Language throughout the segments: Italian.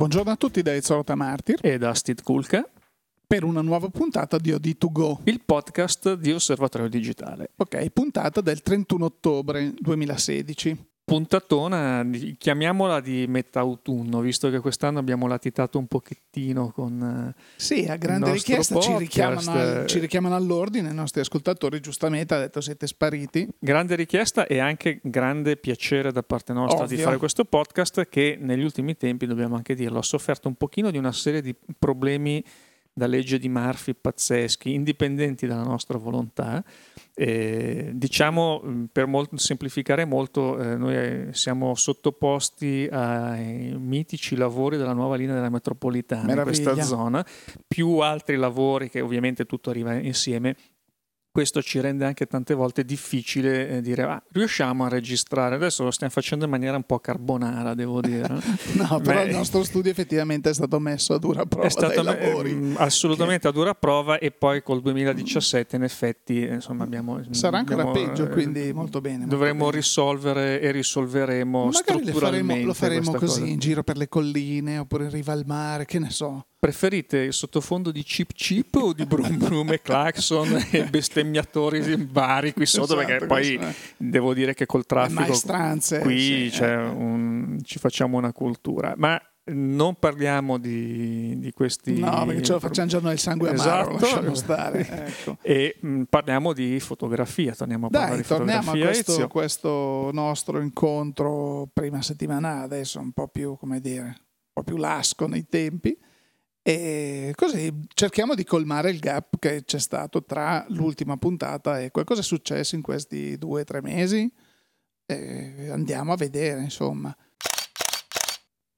Buongiorno a tutti da Ezra Rota Martir e da Steve Kulka per una nuova puntata di OD2Go, il podcast di Osservatorio Digitale. Ok, puntata del 31 ottobre 2016. Puntatona, chiamiamola di metà autunno, visto che quest'anno abbiamo latitato un pochettino con sì, a grande richiesta podcast. ci richiamano all'ordine i nostri ascoltatori, giustamente ha detto siete spariti. Grande richiesta e anche grande piacere da parte nostra Ovvio. Di fare questo podcast che negli ultimi tempi, dobbiamo anche dirlo, ha sofferto un pochino di una serie di problemi da legge di Murphy pazzeschi, indipendenti dalla nostra volontà. Diciamo, per semplificare molto, noi siamo sottoposti ai mitici lavori della nuova linea della metropolitana Meraviglia. In questa zona, più altri lavori che ovviamente tutto arriva insieme. Questo ci rende anche tante volte difficile dire riusciamo a registrare. Adesso lo stiamo facendo in maniera un po' carbonara, devo dire. No, però il nostro studio effettivamente è stato messo a dura prova dai lavori. Assolutamente che... a dura prova, e poi col 2017 in effetti insomma abbiamo... Sarà ancora peggio, quindi molto bene. Dovremo risolvere e risolveremo magari strutturalmente. Magari lo faremo così cosa. In giro per le colline oppure in riva al mare, che ne so. Preferite il sottofondo di Chip Chip o di Brum Brum e Claxon e bestemmiatori vari qui sotto? Esatto, perché poi devo dire che col traffico maestranze, qui sì, ci facciamo una cultura. Ma non parliamo di questi... No, perché ce lo facciamo già noi il sangue amaro, lasciamo stare. Ecco. E parliamo di fotografia, torniamo a questo nostro incontro prima settimana, adesso un po' più, come dire, un po' più lasco nei tempi. E così cerchiamo di colmare il gap che c'è stato tra l'ultima puntata e qualcosa è successo in questi 2 o 3 mesi. E andiamo a vedere, insomma.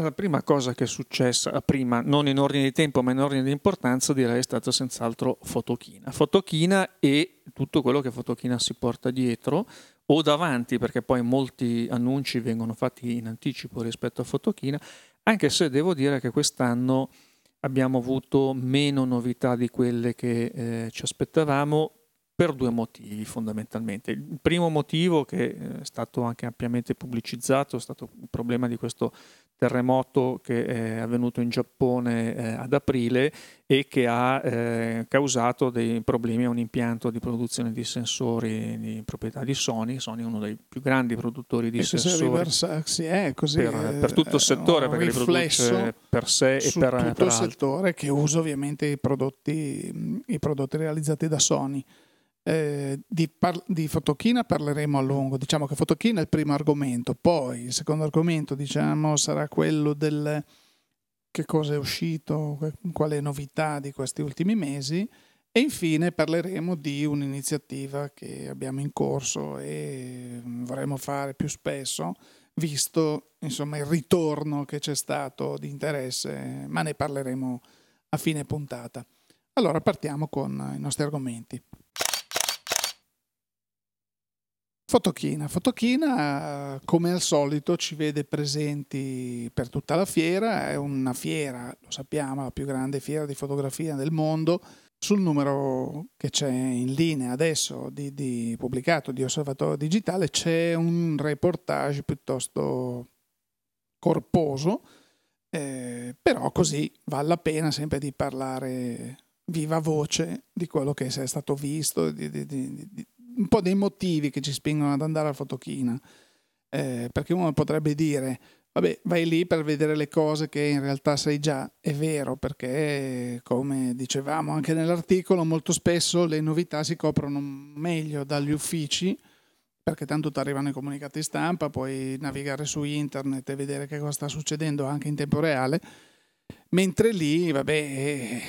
La prima cosa che è successa, prima, non in ordine di tempo ma in ordine di importanza, direi è stata senz'altro Photokina. Photokina e tutto quello che Photokina si porta dietro o davanti, perché poi molti annunci vengono fatti in anticipo rispetto a Photokina, anche se devo dire che quest'anno abbiamo avuto meno novità di quelle che ci aspettavamo per 2 motivi fondamentalmente. Il primo motivo, che è stato anche ampiamente pubblicizzato, è stato il problema di questo terremoto che è avvenuto in Giappone ad aprile e che ha causato dei problemi a un impianto di produzione di sensori di proprietà di Sony. Sony è uno dei più grandi produttori di sensori per tutto il settore, perché li produce per sé e per tutto il settore che usa ovviamente i prodotti realizzati da Sony. Di Photokina parleremo a lungo, diciamo che Photokina è il primo argomento, poi il secondo argomento diciamo sarà quello del che cosa è uscito, quale novità di questi ultimi mesi, e infine parleremo di un'iniziativa che abbiamo in corso e vorremmo fare più spesso, visto insomma il ritorno che c'è stato di interesse, ma ne parleremo a fine puntata. Allora partiamo con i nostri argomenti. Photokina, come al solito ci vede presenti per tutta la fiera, è una fiera, lo sappiamo, la più grande fiera di fotografia del mondo. Sul numero che c'è in linea adesso di pubblicato di Osservatorio Digitale c'è un reportage piuttosto corposo, però così vale la pena sempre di parlare viva voce di quello che è stato visto, di un po' dei motivi che ci spingono ad andare a Photokina, perché uno potrebbe dire vabbè, vai lì per vedere le cose che in realtà sai già. È vero, perché come dicevamo anche nell'articolo, molto spesso le novità si coprono meglio dagli uffici, perché tanto ti arrivano i comunicati stampa, puoi navigare su internet e vedere che cosa sta succedendo anche in tempo reale, mentre lì vabbè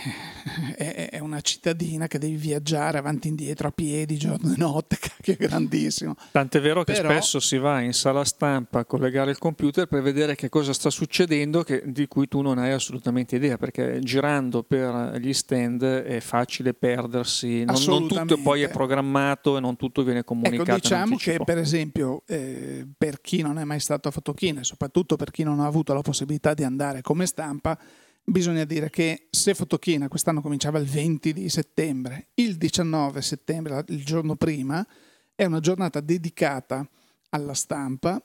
è una cittadina che devi viaggiare avanti e indietro a piedi giorno e notte, che è grandissimo. Tant'è vero che spesso si va in sala stampa a collegare il computer per vedere che cosa sta succedendo, di cui tu non hai assolutamente idea, perché girando per gli stand è facile perdersi, non tutto poi è programmato e non tutto viene comunicato. Ecco, diciamo che per esempio per chi non è mai stato a Photokina e soprattutto per chi non ha avuto la possibilità di andare come stampa, bisogna dire che se Photokina quest'anno cominciava il 20 di settembre, il 19 settembre, il giorno prima, è una giornata dedicata alla stampa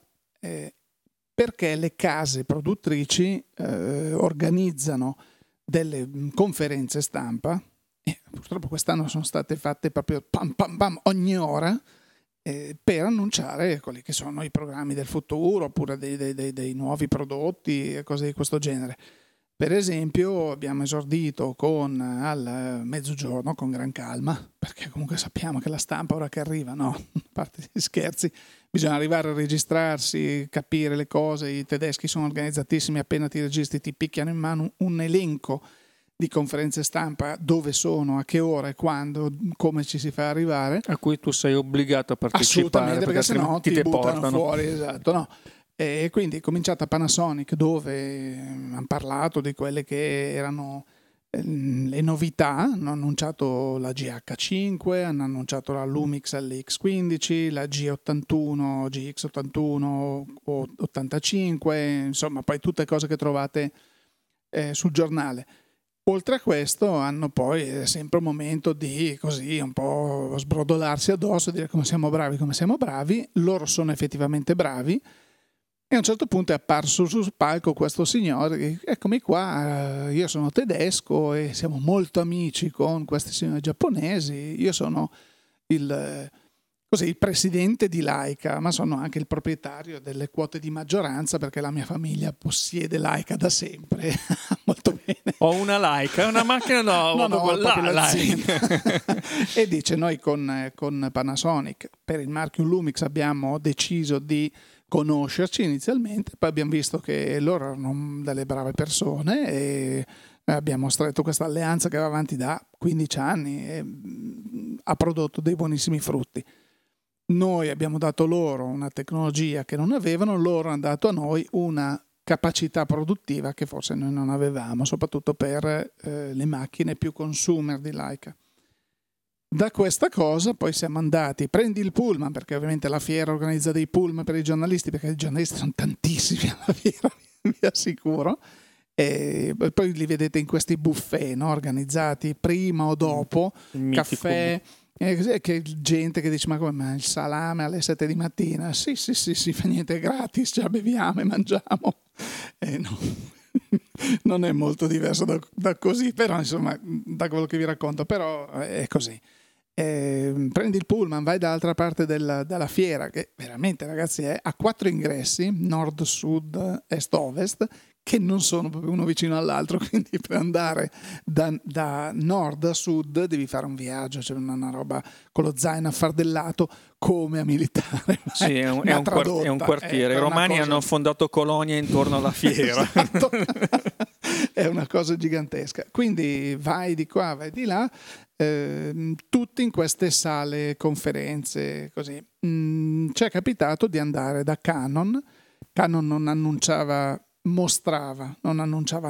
perché le case produttrici organizzano delle conferenze stampa, e purtroppo quest'anno sono state fatte proprio pam pam pam ogni ora, per annunciare quelli che sono i programmi del futuro, oppure dei nuovi prodotti e cose di questo genere. Per esempio abbiamo esordito con al mezzogiorno, con gran calma, perché comunque sappiamo che la stampa ora che arriva, no, a parte gli scherzi, bisogna arrivare a registrarsi, capire le cose. I tedeschi sono organizzatissimi, appena ti registri ti picchiano in mano un elenco di conferenze stampa, dove sono, a che ora e quando, come ci si fa arrivare. A cui tu sei obbligato a partecipare. Assolutamente, perché sennò ti buttano fuori, esatto, no. E quindi è cominciata a Panasonic, dove hanno parlato di quelle che erano le novità. Hanno annunciato la GH5, hanno annunciato la Lumix LX15, la G81, GX81 o 85, insomma poi tutte cose che trovate sul giornale. Oltre a questo hanno poi sempre un momento di così un po' sbrodolarsi addosso, dire come siamo bravi, loro sono effettivamente bravi. E a un certo punto è apparso sul palco questo signore: eccomi qua, io sono tedesco e siamo molto amici con questi signori giapponesi, io sono il presidente di Leica, ma sono anche il proprietario delle quote di maggioranza, perché la mia famiglia possiede Leica da sempre, molto bene. Ho una Leica, una macchina no, la Leica. E dice, noi con Panasonic per il marchio Lumix abbiamo deciso di conoscerci inizialmente, poi abbiamo visto che loro erano delle brave persone e abbiamo stretto questa alleanza che va avanti da 15 anni e ha prodotto dei buonissimi frutti. Noi abbiamo dato loro una tecnologia che non avevano, loro hanno dato a noi una capacità produttiva che forse noi non avevamo, soprattutto per le macchine più consumer di Leica. Da questa cosa poi siamo andati, prendi il pullman, perché ovviamente la fiera organizza dei pullman per i giornalisti, perché i giornalisti sono tantissimi alla fiera, vi assicuro, e poi li vedete in questi buffet, no? Organizzati prima o dopo, caffè, che gente che dice ma come, ma il salame alle 7 di mattina? Sì, fa niente, gratis, già beviamo e mangiamo. No. Non è molto diverso da così, però insomma, da quello che vi racconto, però è così. Prendi il pullman, vai dall'altra parte della fiera, che veramente, ragazzi, ha 4 ingressi, nord, sud, est, ovest, che non sono proprio uno vicino all'altro, quindi per andare da nord a sud devi fare un viaggio, cioè una roba con lo zaino affardellato come a militare. Sì, è un quartiere. I romani hanno fondato colonie intorno alla fiera. Esatto. È una cosa gigantesca. Quindi vai di qua, vai di là, tutti in queste sale, conferenze, così. Ci è capitato di andare da Canon. Canon non annunciava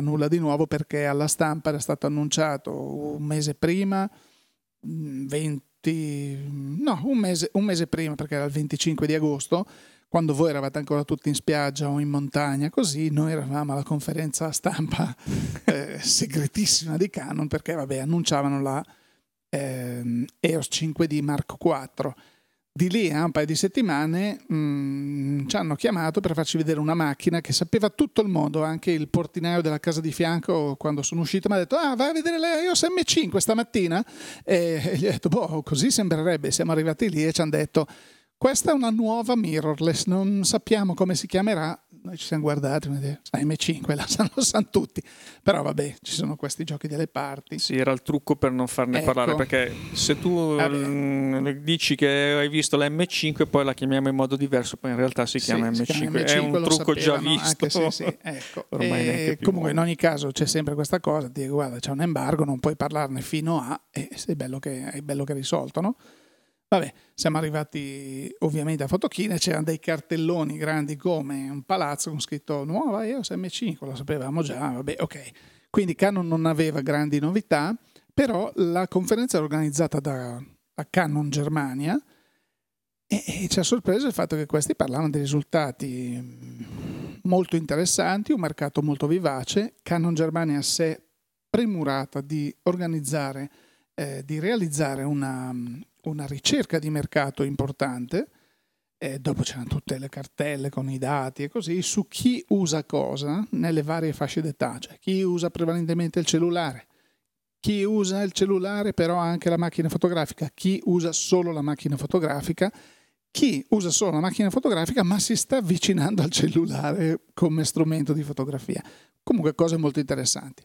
nulla di nuovo, perché alla stampa era stato annunciato un mese prima, perché era il 25 di agosto, quando voi eravate ancora tutti in spiaggia o in montagna, così noi eravamo alla conferenza stampa segretissima di Canon, perché annunciavano la EOS 5D Mark IV. Di lì a un paio di settimane ci hanno chiamato per farci vedere una macchina che sapeva tutto il mondo, anche il portinaio della casa di fianco, quando sono uscito mi ha detto vai a vedere la EOS M5 stamattina, e gli ho detto così sembrerebbe. Siamo arrivati lì e ci hanno detto questa è una nuova mirrorless, non sappiamo come si chiamerà. Noi ci siamo guardati, la M5 lo sanno tutti, però vabbè, ci sono questi giochi delle parti. Sì, era il trucco per non farne parlare, perché se tu dici che hai visto la M5, poi la chiamiamo in modo diverso, poi in realtà si chiama M5, è un trucco sapevano, già visto. Sì. Comunque in ogni caso c'è sempre questa cosa, dire guarda c'è un embargo, non puoi parlarne fino a, e è bello che è risolto, no? Vabbè, siamo arrivati ovviamente a Photokina, c'erano dei cartelloni grandi come un palazzo con scritto nuova EOS M5, lo sapevamo già, vabbè, ok. Quindi Canon non aveva grandi novità, però la conferenza era organizzata da Canon Germania e ci ha sorpreso il fatto che questi parlavano di risultati molto interessanti, un mercato molto vivace. Canon Germania si è premurata di realizzare una ricerca di mercato importante, e dopo c'erano tutte le cartelle con i dati e così, su chi usa cosa nelle varie fasce d'età, cioè chi usa prevalentemente il cellulare, chi usa il cellulare però anche la macchina fotografica, chi usa solo la macchina fotografica, chi usa solo la macchina fotografica ma si sta avvicinando al cellulare come strumento di fotografia. Comunque cose molto interessanti.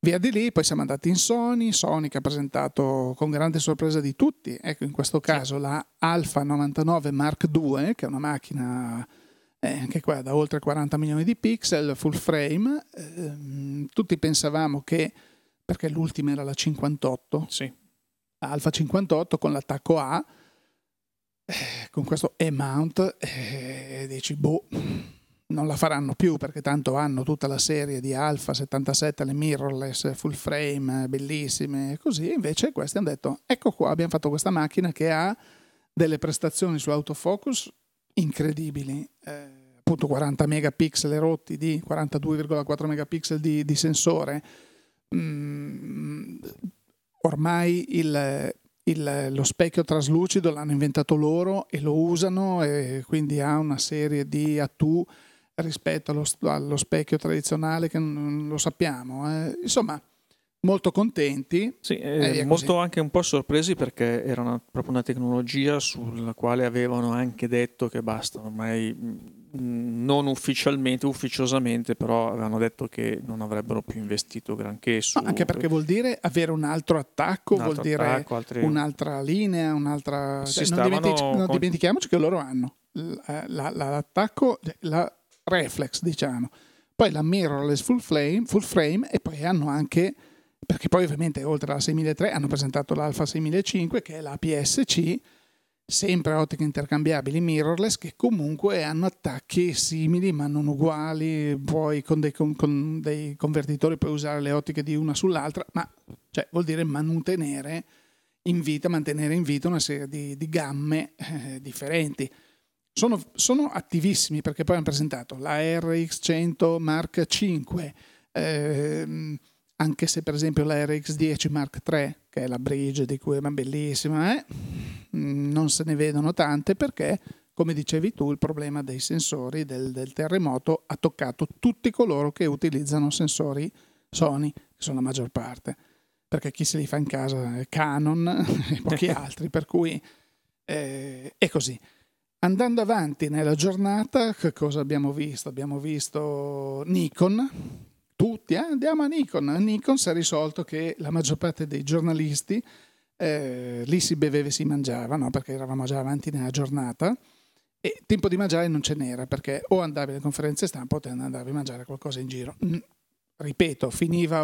Via di lì poi siamo andati in Sony che ha presentato con grande sorpresa di tutti, ecco in questo caso la Alpha 99 Mark II, che è una macchina anche qua da oltre 40 milioni di pixel, full frame. Tutti pensavamo che, perché l'ultima era la 58, sì, Alpha 58 con l'attacco A, con questo E-mount, e dici boh, non la faranno più perché tanto hanno tutta la serie di Alpha 77, le mirrorless, full frame, bellissime e così. Invece questi hanno detto ecco qua, abbiamo fatto questa macchina che ha delle prestazioni su autofocus incredibili, appunto 40 megapixel rotti di 42,4 megapixel di sensore, ormai lo specchio traslucido l'hanno inventato loro e lo usano, e quindi ha una serie di atu rispetto allo specchio tradizionale che non lo sappiamo, insomma molto contenti, sì, molto così. Anche un po' sorpresi perché era proprio una tecnologia sulla quale avevano anche detto che basta, ormai non ufficiosamente, però avevano detto che non avrebbero più investito granché su, anche perché vuol dire avere un altro attacco, un'altra linea, un'altra, non dimentichiamoci che loro hanno l'attacco, la reflex diciamo, poi la mirrorless full frame e poi hanno anche, perché poi ovviamente oltre alla 6003 hanno presentato l'Alpha 6005 che è la APS-C, sempre ottiche intercambiabili mirrorless, che comunque hanno attacchi simili ma non uguali, poi con dei convertitori puoi usare le ottiche di una sull'altra, ma cioè vuol dire mantenere in vita una serie di gamme differenti. Sono attivissimi perché poi hanno presentato la RX100 Mark V, anche se per esempio la RX10 Mark III, che è la bridge di cui è bellissima, non se ne vedono tante perché, come dicevi tu, il problema dei sensori del terremoto ha toccato tutti coloro che utilizzano sensori Sony, che sono la maggior parte, perché chi se li fa in casa è Canon e pochi altri, per cui è così. Andando avanti nella giornata, che cosa abbiamo visto? Abbiamo visto Nikon. Tutti andiamo a Nikon. Nikon si è risolto che la maggior parte dei giornalisti lì si beveva e si mangiava, no? Perché eravamo già avanti nella giornata e tempo di mangiare non ce n'era, perché o andavi alle conferenze stampa o te ne andavi a mangiare qualcosa in giro. Ripeto, finiva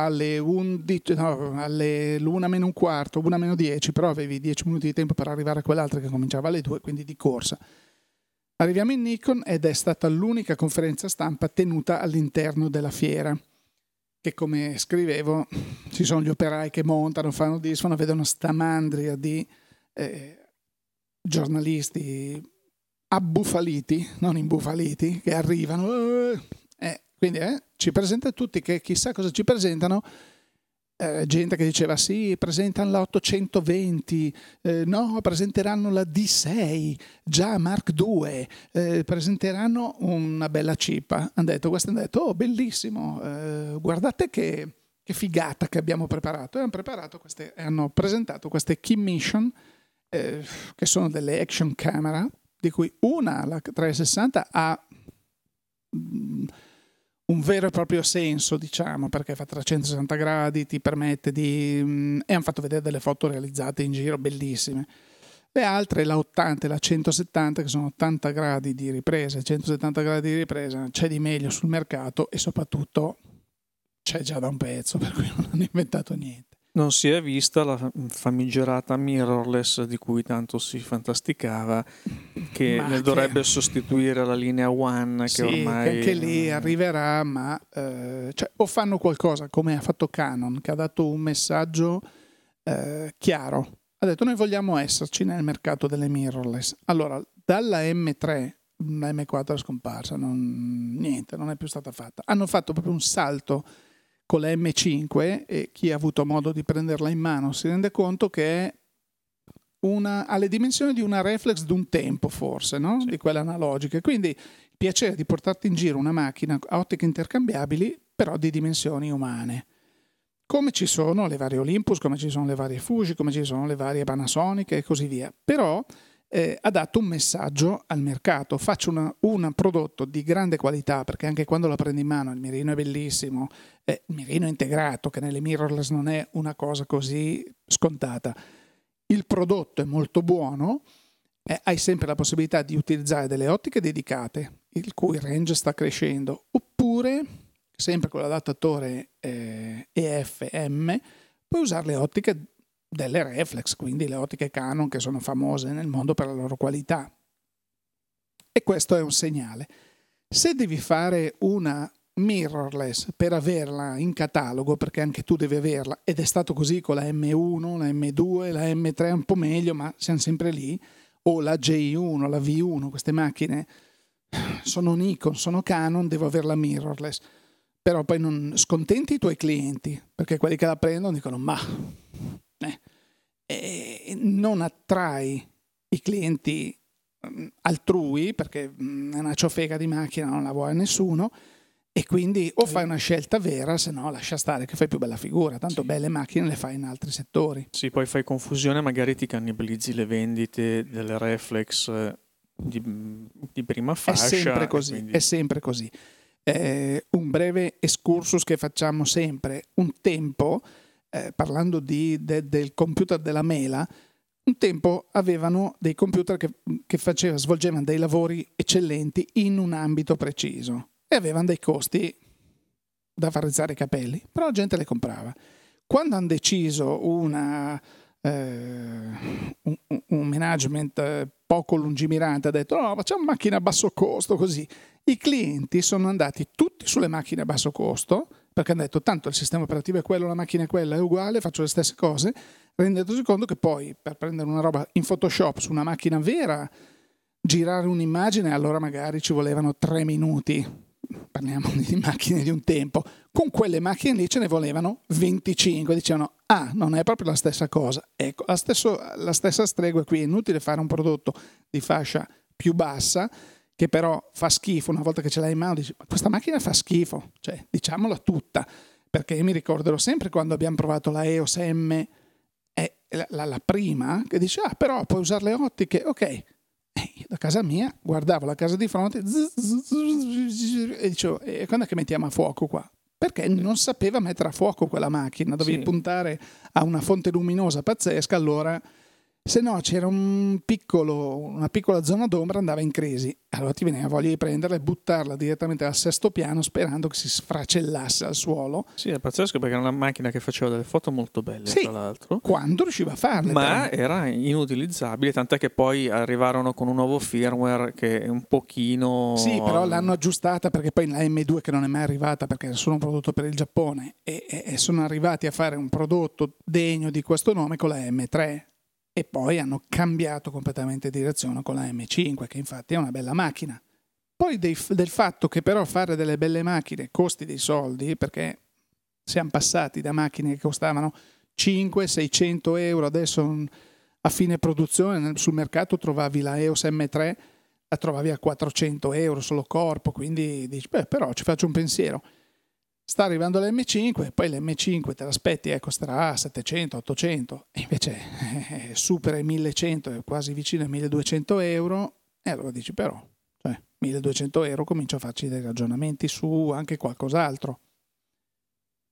alle 11, no, alle 1:15, 1:10, però avevi 10 minuti di tempo per arrivare a quell'altra che cominciava alle 2, quindi di corsa. Arriviamo in Nikon ed è stata l'unica conferenza stampa tenuta all'interno della fiera, che come scrivevo ci sono gli operai che montano, fanno disfano, vedono stamandria di giornalisti abbufaliti, non imbufaliti, che arrivano, quindi ci presenta tutti che chissà cosa ci presentano. Gente che diceva sì, presentano la 820, no, presenteranno la D6 già Mark II, presenteranno una bella cippa, hanno detto oh bellissimo, guardate che figata che abbiamo preparato, e hanno presentato queste key mission, che sono delle action camera, di cui una, la 360, ha un vero e proprio senso, diciamo, perché fa 360 gradi, ti permette di... e hanno fatto vedere delle foto realizzate in giro bellissime. Le altre, la 80 e la 170, che sono 80 gradi di ripresa e 170 gradi di ripresa, c'è di meglio sul mercato e soprattutto c'è già da un pezzo, per cui non hanno inventato niente. Non si è vista la famigerata mirrorless di cui tanto si fantasticava, che ne dovrebbe sostituire la linea One, che sì, ormai anche lì arriverà, ma cioè, o fanno qualcosa come ha fatto Canon, che ha dato un messaggio chiaro, ha detto noi vogliamo esserci nel mercato delle mirrorless. Allora dalla M3, la M4 è scomparsa, non è più stata fatta, hanno fatto proprio un salto con la M5, e chi ha avuto modo di prenderla in mano si rende conto che è alle dimensioni di una reflex d'un tempo, forse, no? Sì. Di quelle analogiche. Quindi il piacere di portarti in giro una macchina a ottiche intercambiabili, però di dimensioni umane. Come ci sono le varie Olympus, come ci sono le varie Fuji, come ci sono le varie Panasonic e così via. Però ha dato un messaggio al mercato: faccio un prodotto di grande qualità, perché anche quando la prendi in mano il mirino è bellissimo, il mirino è integrato, che nelle mirrorless non è una cosa così scontata. Il prodotto è molto buono, hai sempre la possibilità di utilizzare delle ottiche dedicate, il cui range sta crescendo, oppure sempre con l'adattatore EF-M puoi usare le ottiche delle reflex, quindi le ottiche Canon, che sono famose nel mondo per la loro qualità. E questo è un segnale. Se devi fare una mirrorless per averla in catalogo, perché anche tu devi averla, ed è stato così con la M1, la M2, la M3 è un po' meglio, ma siamo sempre lì, o la J1, la V1, queste macchine sono Nikon, sono Canon, devo averla mirrorless. Però poi non scontenti i tuoi clienti, perché quelli che la prendono dicono non attrai i clienti altrui, perché è una ciofeca di macchina, non la vuole nessuno, e quindi o fai una scelta vera, se no lascia stare, che fai più bella figura, tanto belle macchine le fai in altri settori. Sì, poi fai confusione, magari ti cannibalizzi le vendite delle reflex di prima fascia. È sempre così. Un breve excursus che facciamo sempre. Un tempo, parlando del computer della mela, un tempo avevano dei computer che svolgevano dei lavori eccellenti in un ambito preciso e avevano dei costi da far rizzare i capelli, però la gente le comprava. Quando hanno deciso un management poco lungimirante, ha detto facciamo macchine a basso costo, così i clienti sono andati tutti sulle macchine a basso costo, perché hanno detto tanto il sistema operativo è quello, la macchina è quella, è uguale, faccio le stesse cose, rendendosi conto che poi per prendere una roba in Photoshop su una macchina vera, girare un'immagine, allora magari ci volevano 3 minuti, parliamo di macchine di un tempo, con quelle macchine lì ce ne volevano 25, dicevano non è proprio la stessa cosa. Ecco, la stessa stregua qui, è inutile fare un prodotto di fascia più bassa che però fa schifo. Una volta che ce l'hai in mano dici ma questa macchina fa schifo, cioè diciamola tutta, perché io mi ricorderò sempre quando abbiamo provato la EOS M, la prima, che dice però puoi usare le ottiche, ok. Io da casa mia guardavo la casa di fronte e dicevo quando è che mettiamo a fuoco qua? Perché non sapeva mettere a fuoco quella macchina, dovevi puntare a una fonte luminosa pazzesca, allora se no c'era una piccola zona d'ombra, andava in crisi, allora ti veniva voglia di prenderla e buttarla direttamente al 6° piano sperando che si sfracellasse al suolo. Sì, è pazzesco, perché era una macchina che faceva delle foto molto belle, tra l'altro, quando riusciva a farle, ma era inutilizzabile, tant'è che poi arrivarono con un nuovo firmware che è un pochino però l'hanno aggiustata, perché poi la M2, che non è mai arrivata perché era solo un prodotto per il Giappone, e sono arrivati a fare un prodotto degno di questo nome con la M3. E poi hanno cambiato completamente direzione con la M5, che infatti è una bella macchina. Poi del fatto che però fare delle belle macchine costi dei soldi, perché siamo passati da macchine che costavano 500-600 euro, adesso a fine produzione sul mercato trovavi la EOS M3, la trovavi a 400 euro solo corpo, quindi dici però ci faccio un pensiero. Sta arrivando la M5, poi la M5 te l'aspetti, costerà 700-800, e invece supera i 1100, è quasi vicino ai 1200 euro, e allora dici però, 1200 euro comincio a farci dei ragionamenti su anche qualcos'altro.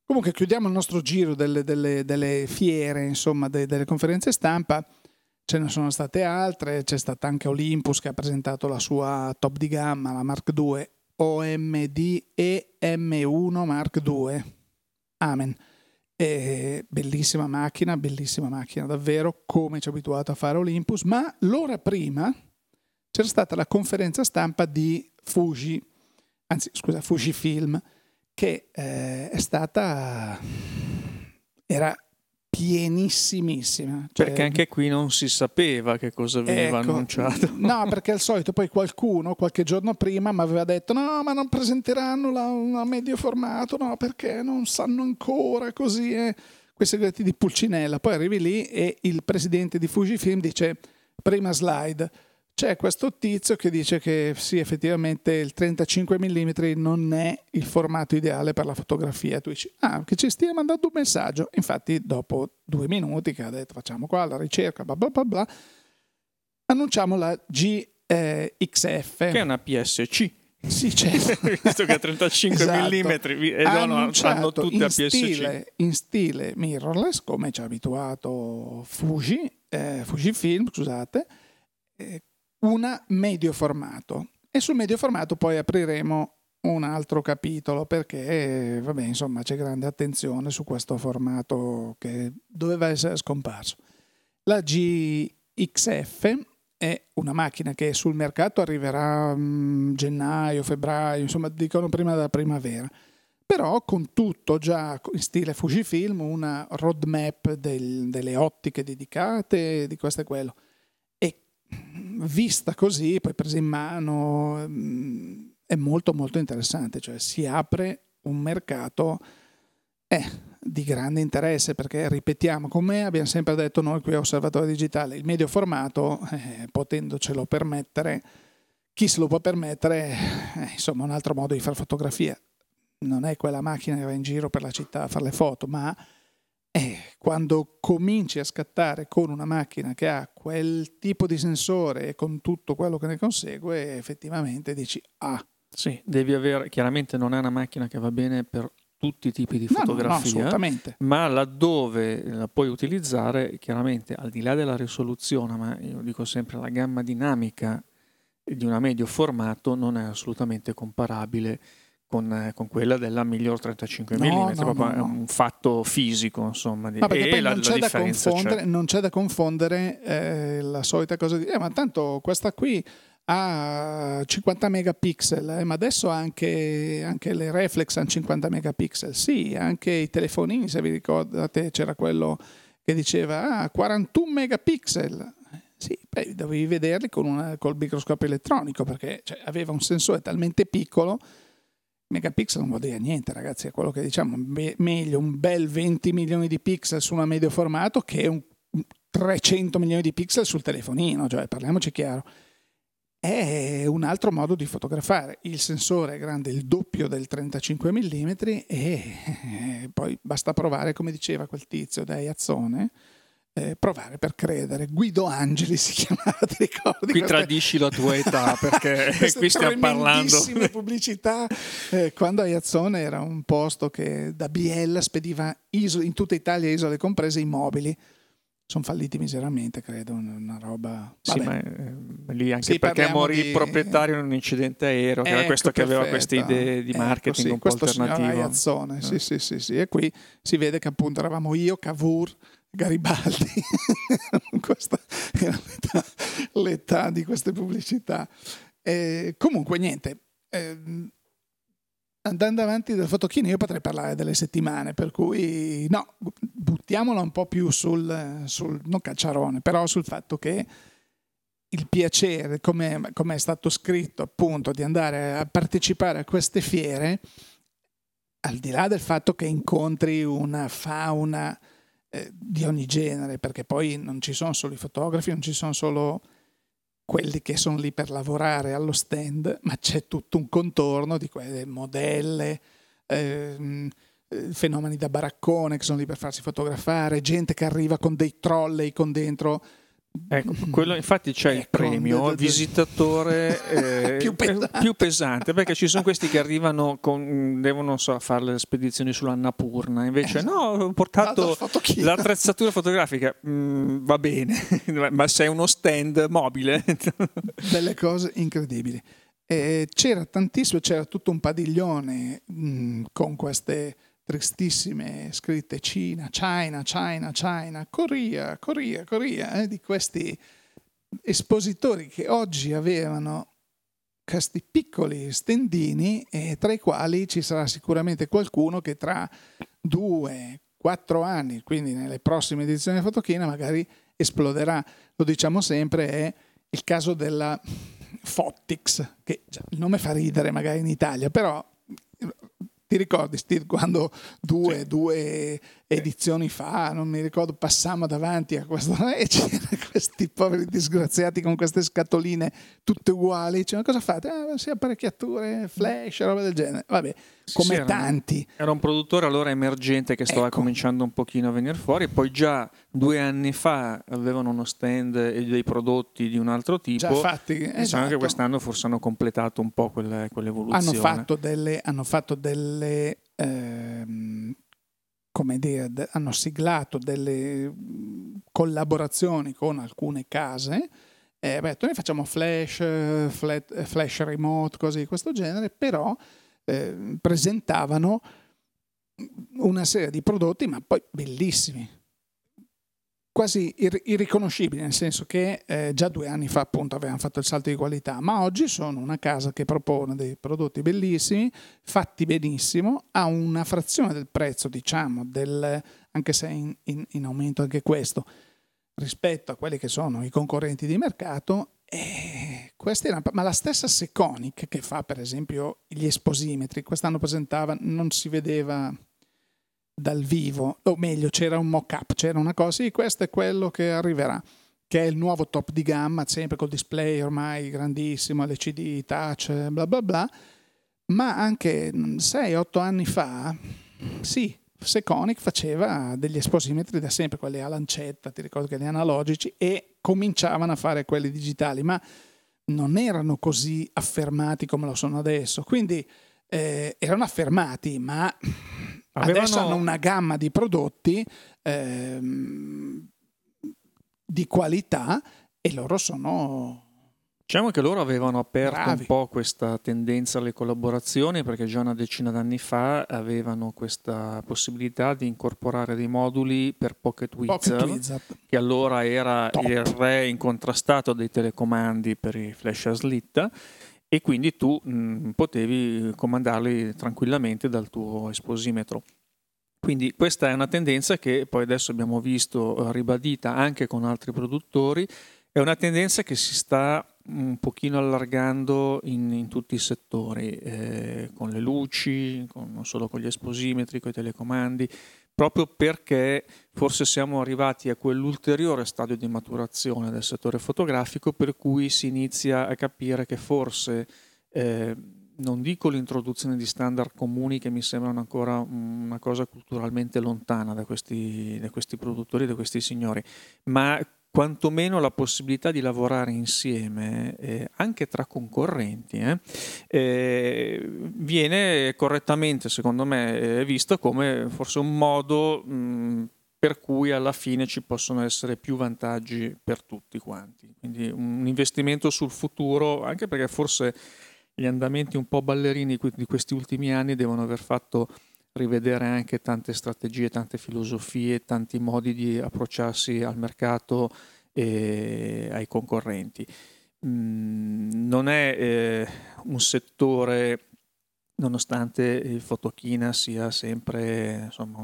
Comunque chiudiamo il nostro giro delle fiere, insomma, delle conferenze stampa. Ce ne sono state altre, c'è stata anche Olympus che ha presentato la sua top di gamma, la Mark II, OMD e M1 Mark II. Amen. Bellissima macchina davvero, come ci ha abituato a fare Olympus. Ma l'ora prima c'era stata la conferenza stampa di Fujifilm, che era pienissimissima, cioè, perché anche qui non si sapeva che cosa veniva annunciato. No, perché al solito poi qualcuno qualche giorno prima mi aveva detto no, ma non presenteranno la medio formato, no, perché non sanno ancora, così. questi oggetti di pulcinella. Poi arrivi lì e il presidente di Fujifilm dice: prima slide, c'è questo tizio che dice che sì, effettivamente il 35 mm non è il formato ideale per la fotografia. Tu dici: ah, che ci stia mandando un messaggio. Infatti dopo 2 minuti che ha detto facciamo qua la ricerca, bla bla bla bla, annunciamo la GXF, che è una PSC. Sì, certo. Visto che a 35 esatto. mm hanno tutte a PSC in stile mirrorless, come ci ha abituato Fujifilm, una medio formato, e sul medio formato poi apriremo un altro capitolo, perché vabbè, insomma, c'è grande attenzione su questo formato che doveva essere scomparso. La GXF è una macchina che sul mercato arriverà gennaio, febbraio, insomma dicono prima della primavera, però con tutto già in stile Fujifilm, una roadmap delle ottiche dedicate, di questo e quello, e vista così, poi presa in mano, è molto molto interessante. Cioè si apre un mercato di grande interesse, perché ripetiamo, come abbiamo sempre detto noi qui a Osservatorio Digitale, il medio formato, potendocelo permettere, chi se lo può permettere, insomma, un altro modo di fare fotografia. Non è quella macchina che va in giro per la città a fare le foto, ma quando cominci a scattare con una macchina che ha quel tipo di sensore e con tutto quello che ne consegue, effettivamente dici: ah, sì, devi avere, chiaramente non è una macchina che va bene per tutti i tipi di fotografia, ma laddove la puoi utilizzare, chiaramente al di là della risoluzione, ma io dico sempre la gamma dinamica di una medio formato non è assolutamente comparabile con quella della miglior 35 mm, proprio è un fatto fisico, insomma. Ma perché poi non c'è da confondere, la solita cosa di ma tanto questa qui ha 50 megapixel, ma adesso anche le reflex hanno 50 megapixel, sì, anche i telefonini, se vi ricordate, c'era quello che diceva 41 megapixel, sì, beh, dovevi vederli col microscopio elettronico, perché aveva un sensore talmente piccolo. Megapixel non vuol dire niente, ragazzi, è quello che diciamo, meglio un bel 20 milioni di pixel su una medio formato che un 300 milioni di pixel sul telefonino, cioè parliamoci chiaro. È un altro modo di fotografare. Il sensore è grande il doppio del 35 mm e poi basta provare, come diceva quel tizio da Iazzone, provare per credere. Guido Angeli si chiamava, ti ricordi? Qui tradisci la tua età, perché qui stiamo parlando di pubblicità. Quando Iazzone era un posto che da Biella spediva in tutta Italia, isole comprese, i mobili. Sono falliti miseramente, credo, una roba. Sì, ma lì anche sì, perché morì il proprietario in un incidente aereo, che era questo che aveva queste idee di marketing, sì, un po' alternativo. Iazzone, sì. E qui si vede che appunto eravamo io, Cavour, Garibaldi, questa era l'età di queste pubblicità. Comunque niente, andando avanti del Photokina io potrei parlare delle settimane, per cui no, buttiamola un po' più sul non cacciarone, però sul fatto che il piacere, come è stato scritto appunto, di andare a partecipare a queste fiere, al di là del fatto che incontri una fauna di ogni genere, perché poi non ci sono solo i fotografi, non ci sono solo quelli che sono lì per lavorare allo stand, ma c'è tutto un contorno di quelle modelle, fenomeni da baraccone che sono lì per farsi fotografare, gente che arriva con dei trolley con dentro. Ecco, quello, infatti c'è il premio visitatore più pesante, perché ci sono questi che arrivano devono fare le spedizioni sull'Annapurna, invece no, ho portato l'attrezzatura fotografica, va bene, ma sei uno stand mobile. Delle cose incredibili. C'era tantissimo, c'era tutto un padiglione con queste tristissime scritte Cina, Corea, di questi espositori che oggi avevano questi piccoli stendini, e tra i quali ci sarà sicuramente qualcuno che tra 2-4 anni, quindi nelle prossime edizioni di Photokina, magari esploderà. Lo diciamo sempre, è il caso della Fotix, che il nome fa ridere magari in Italia, però Ti ricordi, Steve, quando due edizioni fa, non mi ricordo, passammo davanti a questo e c'erano questi poveri disgraziati con queste scatoline tutte uguali, dicevano: cosa fate? Sì, apparecchiature, flash, roba del genere. Vabbè, come sì, tanti. Era un produttore allora emergente che stava cominciando un pochino a venire fuori, poi già 2 anni fa avevano uno stand e dei prodotti di un altro tipo. Già fatti, diciamo che quest'anno forse hanno completato un po' quell'evoluzione. Hanno fatto delle come dire, hanno siglato delle collaborazioni con alcune case. Noi facciamo flash remote, cose di questo genere, però presentavano una serie di prodotti, ma poi bellissimi, quasi irriconoscibili, nel senso che già 2 anni fa appunto avevano fatto il salto di qualità, ma oggi sono una casa che propone dei prodotti bellissimi, fatti benissimo, a una frazione del prezzo, diciamo, anche se è in aumento anche questo, rispetto a quelli che sono i concorrenti di mercato. Ma la stessa Seconic, che fa per esempio gli esposimetri, quest'anno presentava, non si vedeva dal vivo, o meglio c'era un mock-up, c'era una cosa, sì, questo è quello che arriverà, che è il nuovo top di gamma, sempre col display ormai grandissimo, LCD, touch, bla bla bla, ma anche 6-8 anni fa, sì, Seconic faceva degli esposimetri da sempre, quelli a lancetta, ti ricordo che li analogici, e cominciavano a fare quelli digitali, ma non erano così affermati come lo sono adesso, quindi erano affermati, ma adesso hanno una gamma di prodotti di qualità, e loro sono... Diciamo che loro avevano aperto un po' questa tendenza alle collaborazioni, perché già una decina d'anni fa avevano questa possibilità di incorporare dei moduli per Pocket Wizard, che allora era il re incontrastato dei telecomandi per i flash a slitta, e quindi tu potevi comandarli tranquillamente dal tuo esposimetro. Quindi questa è una tendenza che poi adesso abbiamo visto ribadita anche con altri produttori, è una tendenza che si sta un pochino allargando in tutti i settori, con le luci, non solo con gli esposimetri, con i telecomandi, proprio perché forse siamo arrivati a quell'ulteriore stadio di maturazione del settore fotografico, per cui si inizia a capire che forse, non dico l'introduzione di standard comuni, che mi sembrano ancora una cosa culturalmente lontana da questi produttori, da questi signori, ma quantomeno la possibilità di lavorare insieme, anche tra concorrenti, viene correttamente, secondo me, visto come forse un modo per cui alla fine ci possono essere più vantaggi per tutti quanti. Quindi un investimento sul futuro, anche perché forse gli andamenti un po' ballerini di questi ultimi anni devono aver fatto rivedere anche tante strategie, tante filosofie, tanti modi di approcciarsi al mercato e ai concorrenti. Non è un settore, nonostante il Photokina sia sempre, insomma,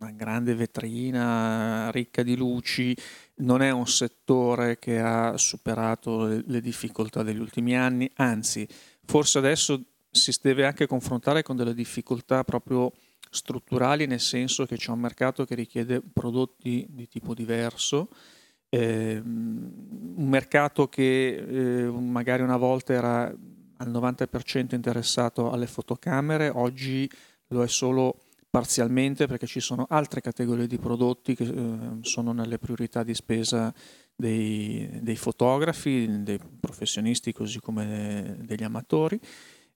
una grande vetrina ricca di luci, non è un settore che ha superato le difficoltà degli ultimi anni, anzi, forse adesso si deve anche confrontare con delle difficoltà proprio strutturali, nel senso che c'è un mercato che richiede prodotti di tipo diverso, un mercato che magari una volta era al 90% interessato alle fotocamere, oggi lo è solo parzialmente, perché ci sono altre categorie di prodotti che sono nelle priorità di spesa dei fotografi, dei professionisti così come degli amatori.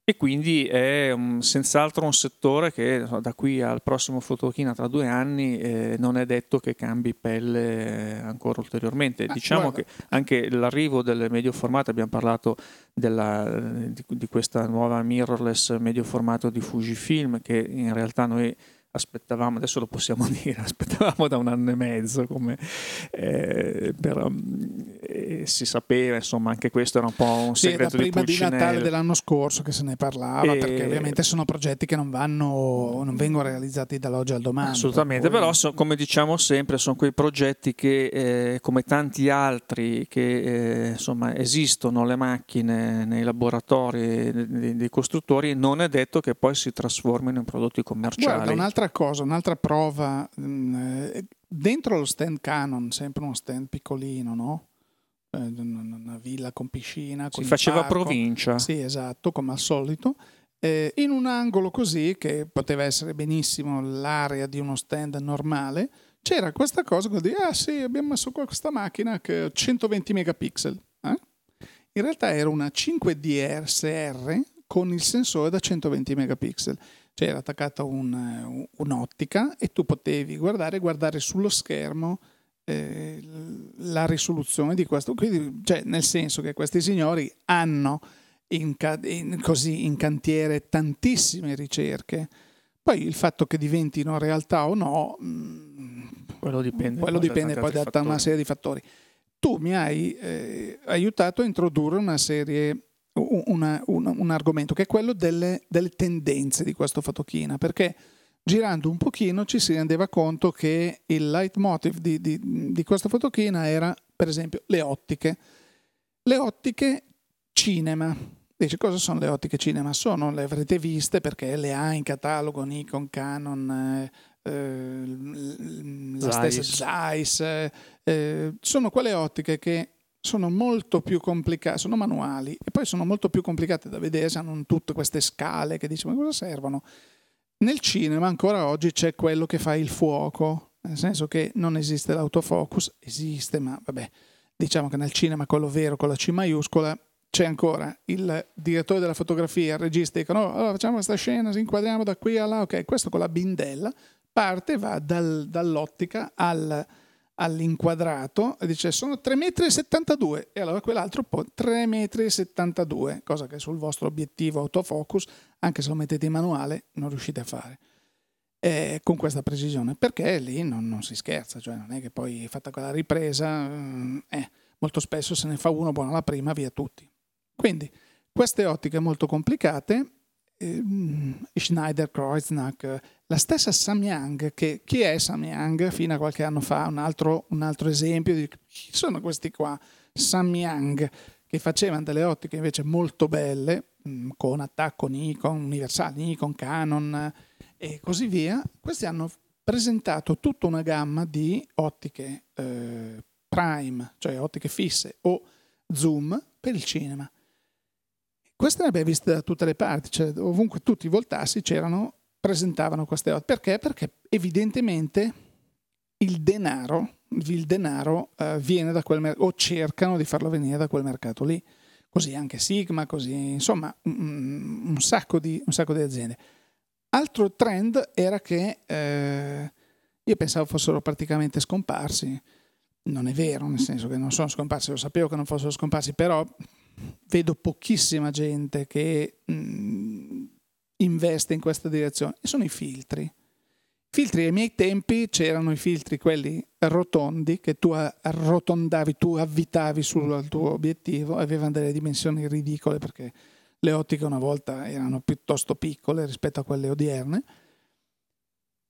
E quindi è senz'altro un settore che da qui al prossimo Photokina tra 2 anni non è detto che cambi pelle ancora ulteriormente. Diciamo che anche l'arrivo del medio formato, abbiamo parlato di questa nuova mirrorless medio formato di Fujifilm, che in realtà noi aspettavamo, adesso lo possiamo dire, aspettavamo da 1 anno e mezzo, come, per, e si sapeva, insomma, anche questo era un po' un segreto di Pulcinella. Prima di Natale dell'anno scorso che se ne parlava, perché ovviamente sono progetti che non vengono realizzati dall'oggi al domani. Assolutamente, per cui... però come diciamo sempre sono quei progetti che come tanti altri che insomma esistono le macchine nei laboratori dei costruttori, non è detto che poi si trasformino in prodotti commerciali. Guarda, un'altra cosa, un'altra prova dentro lo stand Canon, sempre uno stand piccolino, no? Una villa con piscina, si faceva parco. Provincia, sì, esatto, come al solito, in un angolo così che poteva essere benissimo l'area di uno stand normale, c'era questa cosa di ah sì, abbiamo messo qua questa macchina che ha 120 megapixel, in realtà era una 5DSR con il sensore da 120 megapixel, c'era attaccata un'ottica e tu potevi guardare sullo schermo la risoluzione di questo, quindi, cioè, nel senso che questi signori hanno in cantiere tantissime ricerche. Poi il fatto che diventino realtà o no, quello dipende poi da una serie di fattori. Tu mi hai aiutato a introdurre un argomento che è quello delle tendenze di questo Photokina, perché girando un pochino ci si rendeva conto che il leitmotiv di questo Photokina era, per esempio, le ottiche cinema. Dice, cosa sono le ottiche cinema? Le avrete viste perché le ha in catalogo Nikon, Canon, la stessa Zeiss, sono quelle ottiche che sono molto più complicate, sono manuali e poi sono molto più complicate da vedere, hanno tutte queste scale che dici ma cosa servono? Nel cinema ancora oggi c'è quello che fa il fuoco, nel senso che non esiste l'autofocus, esiste, ma vabbè, diciamo che nel cinema quello vero con la C maiuscola c'è ancora il direttore della fotografia, il regista, dicono oh, allora facciamo questa scena, si inquadriamo da qui a là, ok, questo con la bindella parte, va dall'ottica all'inquadrato e dice sono 3,72 m e allora quell'altro poi 3,72 m, cosa che sul vostro obiettivo autofocus, anche se lo mettete in manuale, non riuscite a fare con questa precisione, perché lì non si scherza, cioè non è che poi fatta quella ripresa molto spesso se ne fa uno buono alla prima, via tutti. Quindi queste ottiche molto complicate, Schneider, Kreuznak, la stessa Samyang, che chi è Samyang? Fino a qualche anno fa un altro esempio di chi sono questi qua, Samyang, che facevano delle ottiche invece molto belle con attacco Nikon, universali Nikon, Canon e così via. Questi hanno presentato tutta una gamma di ottiche prime, cioè ottiche fisse o zoom per il cinema. Queste ne abbiamo viste da tutte le parti, cioè ovunque tu ti voltassi presentavano queste ottiche. Perché? Perché evidentemente il denaro viene da quel mercato, o cercano di farlo venire da quel mercato lì. Così anche Sigma, così insomma un sacco di aziende. Altro trend era che io pensavo fossero praticamente scomparsi. Non è vero, nel senso che non sono scomparsi, lo sapevo che non fossero scomparsi, però... vedo pochissima gente che investe in questa direzione, e sono i filtri. Ai miei tempi c'erano i filtri quelli rotondi che tu arrotondavi, tu avvitavi sul tuo obiettivo, avevano delle dimensioni ridicole perché le ottiche una volta erano piuttosto piccole rispetto a quelle odierne.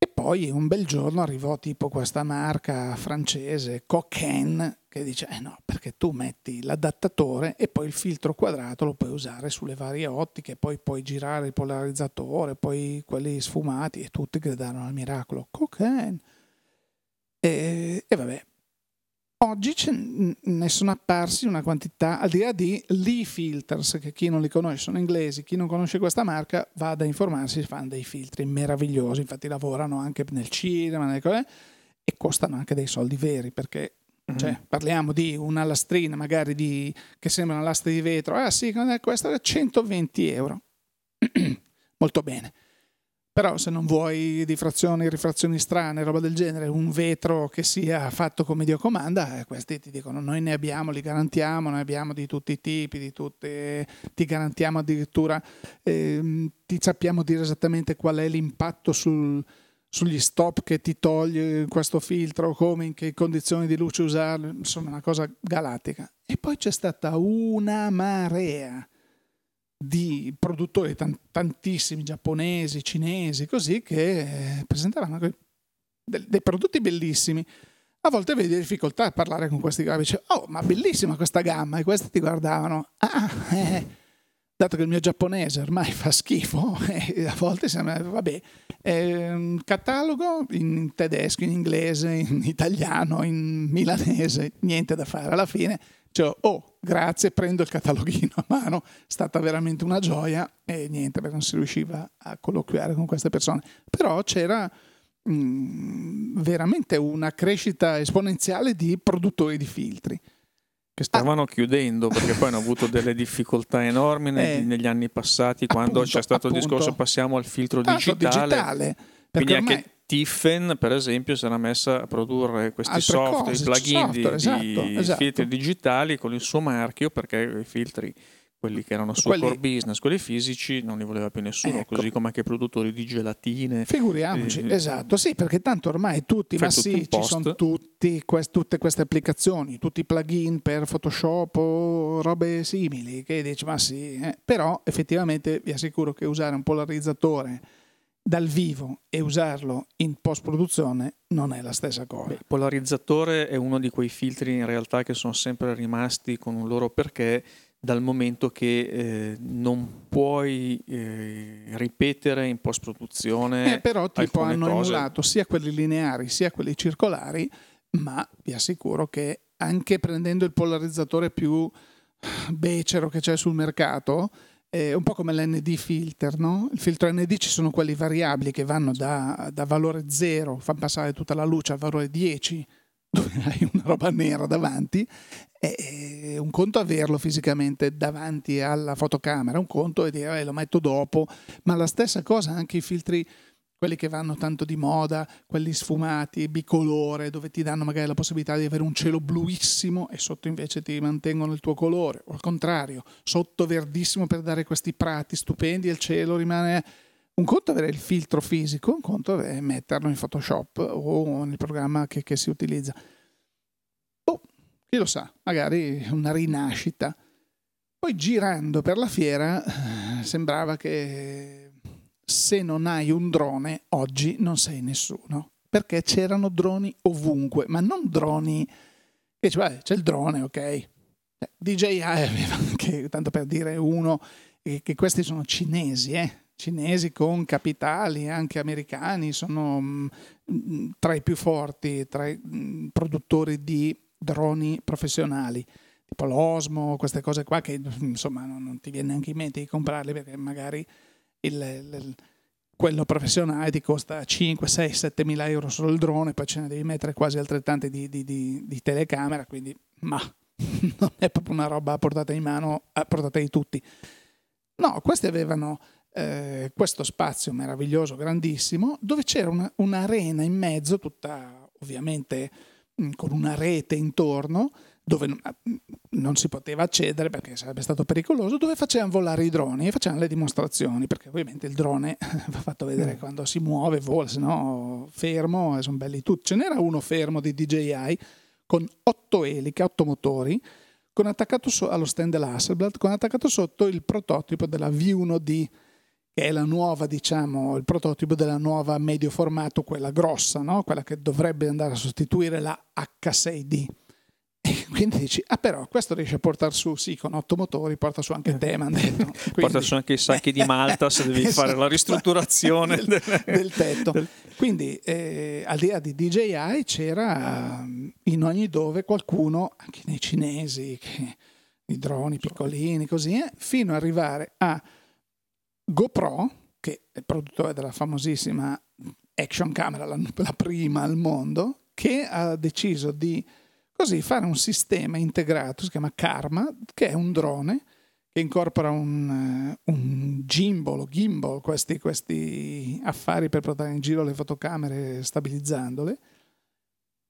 E poi un bel giorno arrivò tipo questa marca francese Coquen che dice no, perché tu metti l'adattatore e poi il filtro quadrato lo puoi usare sulle varie ottiche, poi puoi girare il polarizzatore, poi quelli sfumati, e tutti gridarono al miracolo Coquen. E vabbè, oggi ne sono apparsi una quantità, al di là di Lee Filters, che chi non li conosce sono inglesi, chi non conosce questa marca vada a informarsi, fanno dei filtri meravigliosi, infatti lavorano anche nel cinema e costano anche dei soldi veri, perché cioè, parliamo di una lastrina magari che sembra una lastra di vetro, ah sì, questa è 120 €, molto bene. Però se non vuoi diffrazioni, rifrazioni strane, roba del genere, un vetro che sia fatto come Dio comanda, questi ti dicono noi ne abbiamo, li garantiamo, ne abbiamo di tutti i tipi, ti garantiamo addirittura, ti sappiamo dire esattamente qual è l'impatto sugli stop che ti toglie questo filtro, come, in che condizioni di luce usarlo, insomma una cosa galattica. E poi c'è stata una marea di produttori, tantissimi giapponesi, cinesi, così, che presentavano dei prodotti bellissimi. A volte avevi difficoltà a parlare con questi qua, dicevi: oh, ma bellissima questa gamma! E questi ti guardavano, dato che il mio giapponese ormai fa schifo, a volte sembra, vabbè, catalogo in tedesco, in inglese, in italiano, in milanese, niente da fare. Alla fine, cioè, oh, grazie, prendo il cataloghino a mano, è stata veramente una gioia, e niente, perché non si riusciva a colloquiare con queste persone. Però c'era veramente una crescita esponenziale di produttori di filtri. Che stavano chiudendo, perché poi hanno avuto delle difficoltà enormi negli anni passati, quando appunto, c'è stato il discorso passiamo al filtro digitale. Quindi anche Tiffen, per esempio, si era messa a produrre questi software, plugin, filtri digitali con il suo marchio, perché i filtri, quelli che erano suo core business, quelli fisici, non li voleva più nessuno, ecco. Così come anche i produttori di gelatine. Figuriamoci, esatto, sì, perché tanto ormai tutti, ma sì, ci sono tutte queste applicazioni, tutti i plugin per Photoshop o robe simili, che dici, ma sì, però effettivamente vi assicuro che usare un polarizzatore dal vivo e usarlo in post-produzione non è la stessa cosa. Beh, il polarizzatore è uno di quei filtri in realtà che sono sempre rimasti con un loro perché, dal momento che non puoi ripetere in post-produzione. Però tipo hanno emulato sia quelli lineari sia quelli circolari, ma vi assicuro che anche prendendo il polarizzatore più becero che c'è sul mercato, un po' come l'ND filter, no? Il filtro ND, ci sono quelli variabili che vanno da valore 0, fanno passare tutta la luce, al valore 10, dove hai una roba nera davanti. È un conto averlo fisicamente davanti alla fotocamera, un conto è dire lo metto dopo, ma la stessa cosa anche i filtri, quelli che vanno tanto di moda, quelli sfumati, bicolore, dove ti danno magari la possibilità di avere un cielo bluissimo e sotto invece ti mantengono il tuo colore, o al contrario, sotto verdissimo per dare questi prati stupendi e il cielo rimane. Un conto avere il filtro fisico, un conto è metterlo in Photoshop o nel programma che si utilizza. Chi lo sa, magari una rinascita. Poi girando per la fiera sembrava che se non hai un drone oggi non sei nessuno, perché c'erano droni ovunque, ma non droni che cioè, c'è il drone, ok? DJI aveva anche, tanto per dire uno, che questi sono cinesi con capitali anche americani, sono tra i più forti, tra i produttori di droni professionali, tipo l'Osmo, queste cose qua che insomma non ti viene neanche in mente di comprarli, perché magari quello professionale ti costa 5, 6, 7 mila euro solo il drone, poi ce ne devi mettere quasi altrettanti di telecamera, quindi ma non è proprio una roba portata in mano, portata di tutti. No, questi avevano questo spazio meraviglioso, grandissimo, dove c'era un'arena in mezzo, tutta ovviamente con una rete intorno, dove non si poteva accedere perché sarebbe stato pericoloso, dove facevano volare i droni e facevano le dimostrazioni, perché ovviamente il drone va fatto vedere quando si muove, vola, se no fermo, e sono belli tutti. Ce n'era uno fermo di DJI con 8 eliche, 8 motori, con attaccato allo stand della Hasselblad, con attaccato sotto il prototipo della V1D, che è la nuova, diciamo, il prototipo della nuova medio formato, quella grossa, no? Quella che dovrebbe andare a sostituire la H6D. E quindi dici, però questo riesce a portare su, sì, con 8 motori, porta su anche te, quindi, porta su anche i sacchi di malta se devi fare la ristrutturazione del tetto. Quindi al di là di DJI c'era in ogni dove qualcuno, anche nei cinesi, che, i droni piccolini, così, fino ad arrivare a GoPro, che è il produttore della famosissima action camera, la prima al mondo, che ha deciso di così fare un sistema integrato, si chiama Karma, che è un drone che incorpora un gimbal, questi affari per portare in giro le fotocamere stabilizzandole,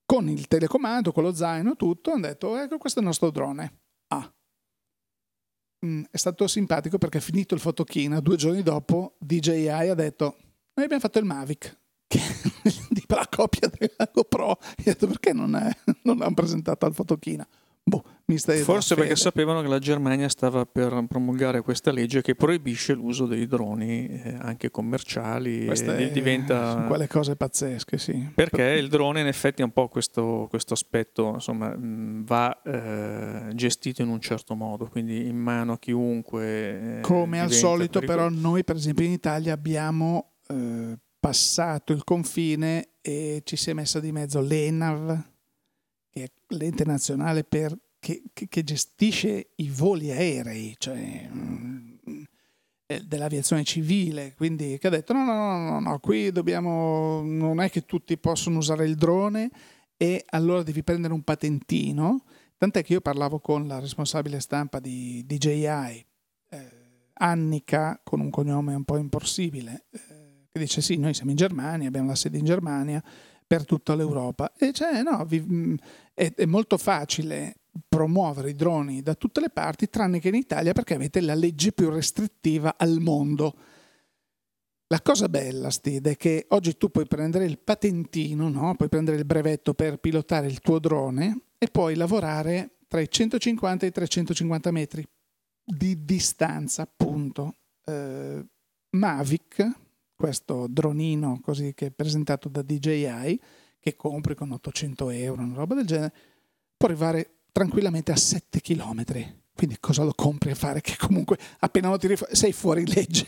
con il telecomando, con lo zaino, tutto. Hanno detto, ecco, questo è il nostro drone. È stato simpatico perché, finito il Photokina, 2 giorni dopo DJI ha detto: noi abbiamo fatto il Mavic, che tipo la copia della GoPro. Ho detto, perché non l'hanno presentato al Photokina? Mi stai forse perché sapevano che la Germania stava per promulgare questa legge che proibisce l'uso dei droni anche commerciali. E diventa quelle cose pazzesche, sì. Perché il drone in effetti è un po' questo aspetto, insomma, va gestito in un certo modo, quindi in mano a chiunque. Come al solito pericoloso. Però noi per esempio in Italia abbiamo passato il confine e ci si è messa di mezzo l'ENAV, che è l'ente nazionale che gestisce i voli aerei, cioè dell'aviazione civile, quindi che ha detto no, qui dobbiamo, non è che tutti possono usare il drone e allora devi prendere un patentino, tant'è che io parlavo con la responsabile stampa di DJI, Annika, con un cognome un po' impossibile, che dice sì, noi siamo in Germania, abbiamo la sede in Germania, per tutta l'Europa, e cioè no, è molto facile promuovere i droni da tutte le parti tranne che in Italia, perché avete la legge più restrittiva al mondo. La cosa bella, Steve, è che oggi tu puoi prendere il patentino, no? Puoi prendere il brevetto per pilotare il tuo drone e puoi lavorare tra i 150 e i 350 metri di distanza, appunto. Mavic, questo dronino così che è presentato da DJI, che compri con €800, una roba del genere, può arrivare tranquillamente a 7 chilometri. Quindi cosa lo compri a fare? Che comunque appena lo tiri sei fuori legge.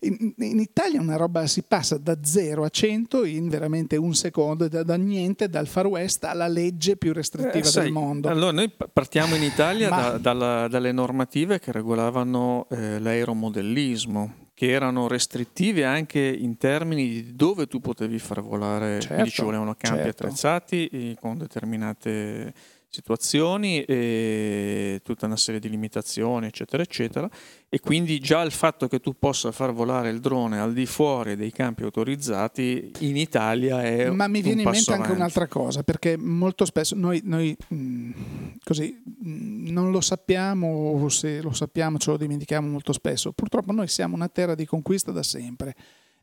in Italia una roba si passa da 0 a 100 in veramente un secondo, da niente, dal Far West alla legge più restrittiva del mondo. Allora noi partiamo in Italia dalle normative che regolavano l'aeromodellismo, che erano restrittive anche in termini di dove tu potevi far volare, quindi ci volevano campi attrezzati con determinate situazioni e tutta una serie di limitazioni, eccetera, eccetera. E quindi già il fatto che tu possa far volare il drone al di fuori dei campi autorizzati in Italia è. Ma mi viene in mente anche un'altra cosa, perché molto spesso noi non lo sappiamo, o se lo sappiamo ce lo dimentichiamo molto spesso. Purtroppo noi siamo una terra di conquista da sempre.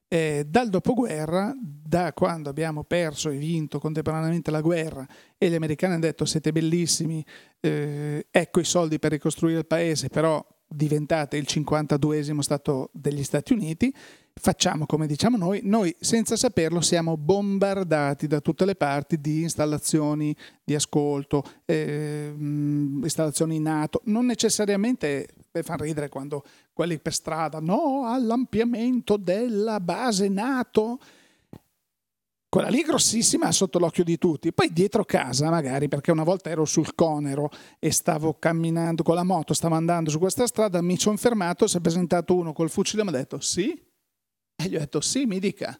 Dal dopoguerra, da quando abbiamo perso e vinto contemporaneamente la guerra e gli americani hanno detto siete bellissimi, ecco i soldi per ricostruire il paese, però diventate il 52esimo stato degli Stati Uniti, facciamo come diciamo noi senza saperlo siamo bombardati da tutte le parti di installazioni di ascolto, installazioni NATO, non necessariamente. Fa ridere quando quelli per strada no all'ampliamento della base NATO, quella lì grossissima sotto l'occhio di tutti, poi dietro casa magari, perché una volta ero sul Conero e stavo camminando con la moto, stavo andando su questa strada, mi sono fermato, si è presentato uno col fucile e mi ha detto sì, e gli ho detto sì, mi dica,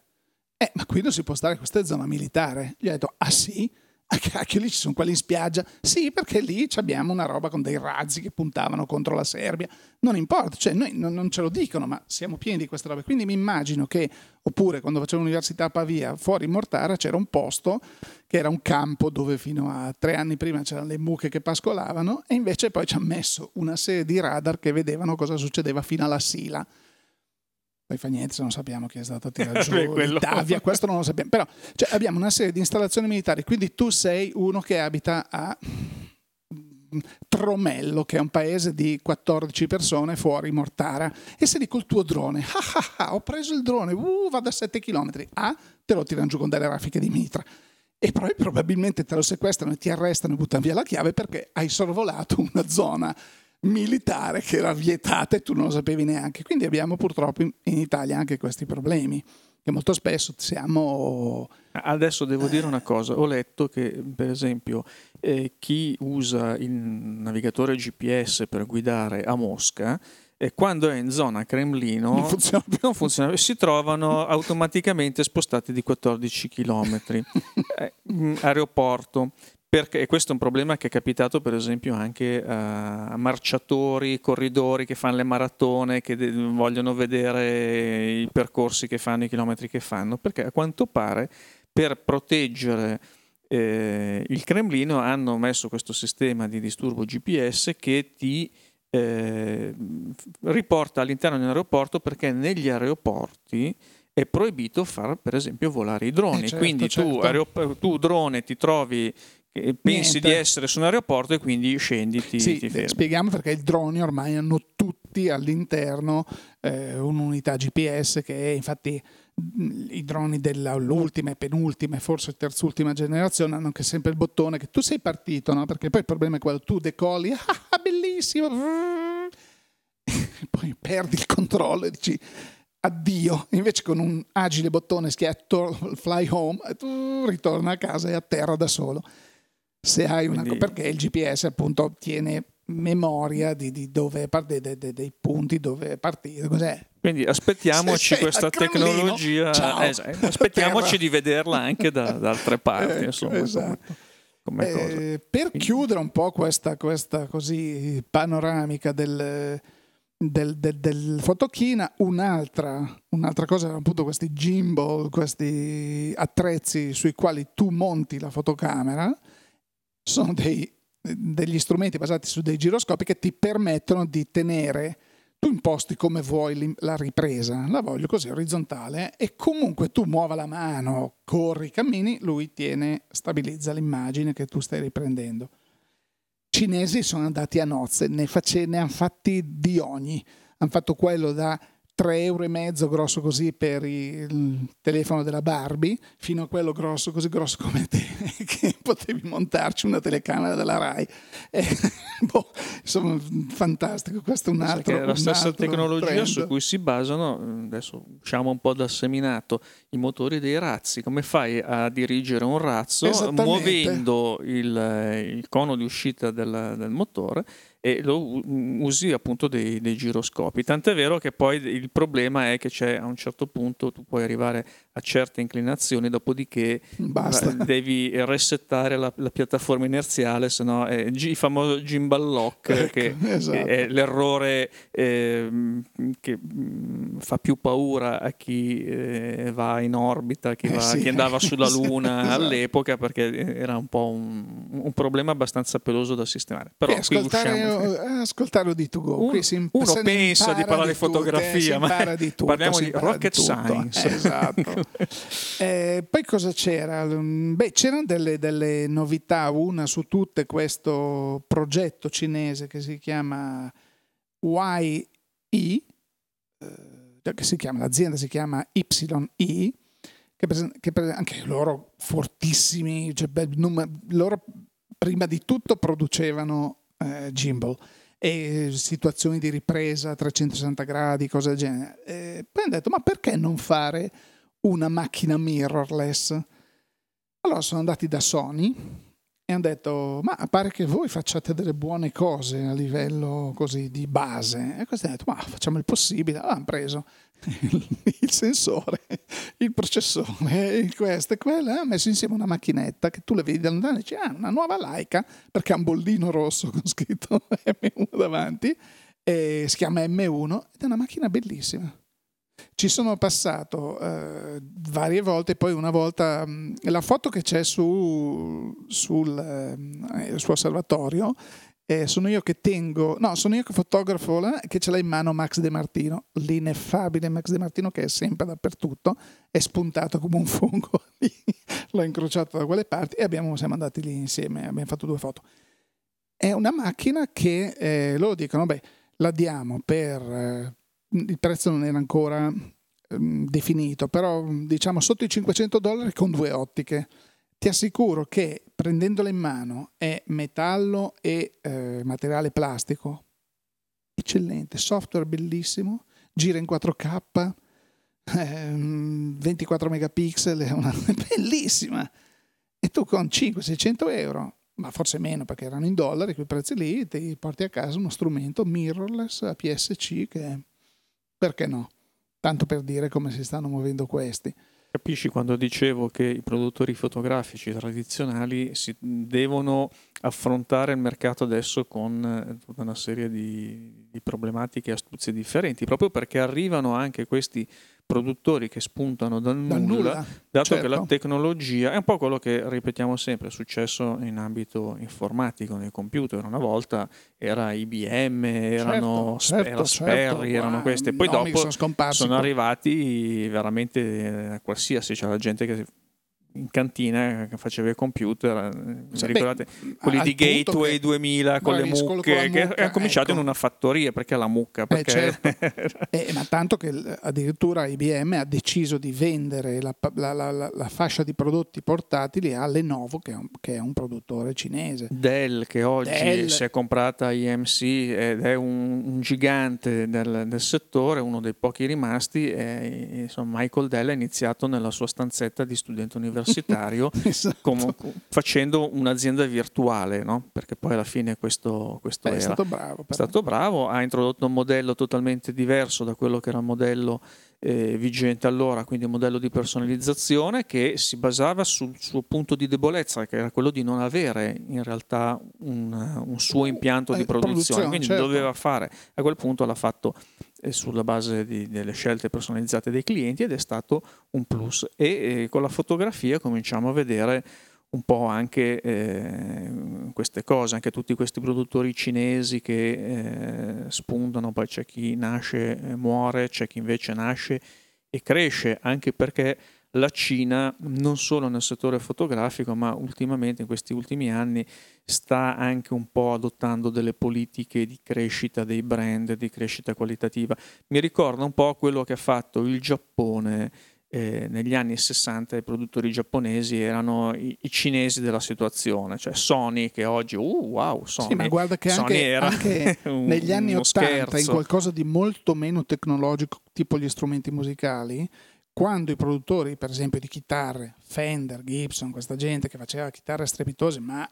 ma qui non si può stare, questa è zona militare, gli ho detto ah sì? Ah, cacchio, lì ci sono quelli in spiaggia, sì, perché lì abbiamo una roba con dei razzi che puntavano contro la Serbia, non importa, cioè noi non ce lo dicono, ma siamo pieni di queste robe, quindi mi immagino che, oppure quando facevo l'università a Pavia, fuori Mortara c'era un posto che era un campo dove fino a 3 anni prima c'erano le mucche che pascolavano e invece poi ci hanno messo una serie di radar che vedevano cosa succedeva fino alla Sila. Poi fa niente se non sappiamo chi è stato tirato giù, Davia, questo non lo sappiamo, però cioè, abbiamo una serie di installazioni militari, quindi tu sei uno che abita a Tromello, che è un paese di 14 persone fuori Mortara, e sei lì col tuo drone, ho preso il drone, vado a 7 km, te lo tirano giù con delle raffiche di mitra e poi probabilmente te lo sequestrano e ti arrestano e buttano via la chiave perché hai sorvolato una zona militare che era vietata e tu non lo sapevi neanche. Quindi abbiamo purtroppo in Italia anche questi problemi che molto spesso siamo. Adesso devo dire una cosa, ho letto che per esempio chi usa il navigatore GPS per guidare a Mosca e quando è in zona Cremlino non funziona, si trovano automaticamente spostati di 14 chilometri aeroporto. Perché questo è un problema che è capitato per esempio anche a marciatori, corridori che fanno le maratone, che vogliono vedere i percorsi che fanno, i chilometri che fanno, perché a quanto pare per proteggere il Cremlino hanno messo questo sistema di disturbo GPS che ti riporta all'interno di un aeroporto, perché negli aeroporti è proibito far per esempio volare i droni, quindi tu drone ti trovi pensi di essere su un aeroporto e quindi scendi, ti fermi. Spieghiamo perché i droni ormai hanno tutti all'interno un'unità GPS che è, infatti i droni dell'ultima e penultima e forse terzultima generazione hanno anche sempre il bottone che tu sei partito, no? Perché poi il problema è quando tu decolli, ah bellissimo, poi perdi il controllo e dici addio, invece con un agile bottone schiaccio fly home e tu ritorna a casa e a terra da solo. Se hai una perché il GPS appunto tiene memoria di dove dei punti dove partire, cos'è? Quindi aspettiamoci questa tecnologia, aspettiamoci di vederla anche da altre parti, insomma. Esatto. Come cosa. Per chiudere un po' questa così panoramica del Photokina, un'altra cosa erano appunto questi gimbal, questi attrezzi sui quali tu monti la fotocamera. Sono degli strumenti basati su dei giroscopi che ti permettono di tenere, tu imposti come vuoi la ripresa, la voglio così orizzontale e comunque tu muova la mano, corri, cammini, lui stabilizza l'immagine che tu stai riprendendo. Cinesi sono andati a nozze, ne hanno fatti di ogni, hanno fatto quello da 3,50 euro grosso così per il telefono della Barbie fino a quello grosso così grosso come te che potevi montarci una telecamera della Rai insomma fantastico, questo è un altro che è la stessa tecnologia trend su cui si basano, adesso usciamo un po' dal seminato, i motori dei razzi. Come fai a dirigere un razzo muovendo il cono di uscita del motore? E lo usi appunto dei giroscopi, tant'è vero che poi il problema è che a un certo punto tu puoi arrivare a certe inclinazioni, dopodiché basta, devi resettare la piattaforma inerziale, se no è il famoso gimbal lock, che è l'errore che fa più paura a chi va in orbita, chi andava sulla Luna all'epoca, perché era un po' un problema abbastanza peloso da sistemare. Però qui usciamo. Ascoltare D2Go. Uno pensa di parlare di fotografia, ma di tutto, parliamo di rocket science. Esatto. Poi cosa c'era? C'erano delle novità, una su tutte questo progetto cinese che si chiama YI, l'azienda si chiama YI, che anche loro fortissimi, loro prima di tutto producevano gimbal e situazioni di ripresa 360 gradi, cose del genere. Poi hanno detto: ma perché non fare una macchina mirrorless? Allora sono andati da Sony e hanno detto: ma pare che voi facciate delle buone cose a livello così di base. E questi hanno detto: ma facciamo il possibile. Allora hanno preso il sensore, il processore, questo e quello, hanno messo insieme una macchinetta che tu la vedi da lontano e dici: ah, una nuova Leica, perché ha un bollino rosso con scritto M1 davanti, e si chiama M1 ed è una macchina bellissima. Ci sono passato varie volte, poi una volta la foto che c'è sul osservatorio, sono io che fotografo là, che ce l'ha in mano Max De Martino, l'ineffabile Max De Martino, che è sempre dappertutto, è spuntato come un fungo lì, l'ho incrociato da quelle parti e siamo andati lì insieme, abbiamo fatto 2 foto. È una macchina che loro dicono: beh, la diamo per il prezzo non era ancora definito, però diciamo sotto i $500 con 2 ottiche. Ti assicuro che prendendola in mano è metallo e materiale plastico eccellente, software bellissimo, gira in 4K, 24 megapixel, è una bellissima. E tu con €500-600, ma forse meno perché erano in dollari quei prezzi lì, ti porti a casa uno strumento mirrorless APS-C che, perché no? Tanto per dire come si stanno muovendo questi. Capisci quando dicevo che i produttori fotografici tradizionali si devono affrontare il mercato adesso con tutta una serie di problematiche e astuzie differenti, proprio perché arrivano anche questi produttori che spuntano dal nulla dato che la tecnologia è un po' quello che ripetiamo sempre, è successo in ambito informatico, nei computer. Una volta era IBM, era Sperry, erano queste, poi dopo sono arrivati veramente a qualsiasi, c'era gente che in cantina che faceva il computer, ricordate quelli di Gateway 2000 con le mucche, che ha cominciato in una fattoria perché la mucca, perché... Certo. Ma tanto che addirittura IBM ha deciso di vendere la fascia di prodotti portatili a Lenovo, che è un produttore cinese. Dell, che oggi si è comprata IMC ed è un gigante del settore, uno dei pochi rimasti, insomma Michael Dell ha iniziato nella sua stanzetta di studente universitario esatto. Facendo un'azienda virtuale, no? Perché poi alla fine questo era. È stato bravo, ha introdotto un modello totalmente diverso da quello che era il modello vigente allora, quindi un modello di personalizzazione che si basava sul suo punto di debolezza, che era quello di non avere in realtà un suo impianto di produzione, quindi certo. doveva fare, a quel punto l'ha fatto sulla base delle scelte personalizzate dei clienti, ed è stato un plus. E con la fotografia cominciamo a vedere un po' anche queste cose, anche tutti questi produttori cinesi che spuntano, poi c'è chi nasce e muore, c'è chi invece nasce e cresce, anche perché la Cina, non solo nel settore fotografico, ma ultimamente, in questi ultimi anni, sta anche un po' adottando delle politiche di crescita dei brand, di crescita qualitativa. Mi ricorda un po' quello che ha fatto il Giappone negli anni 60. I produttori giapponesi erano i cinesi della situazione, cioè Sony, che oggi Sony, sì, ma guarda che Sony anche negli anni 80 scherzo. In qualcosa di molto meno tecnologico, tipo gli strumenti musicali, quando i produttori per esempio di chitarre, Fender, Gibson, questa gente che faceva chitarre strepitose ma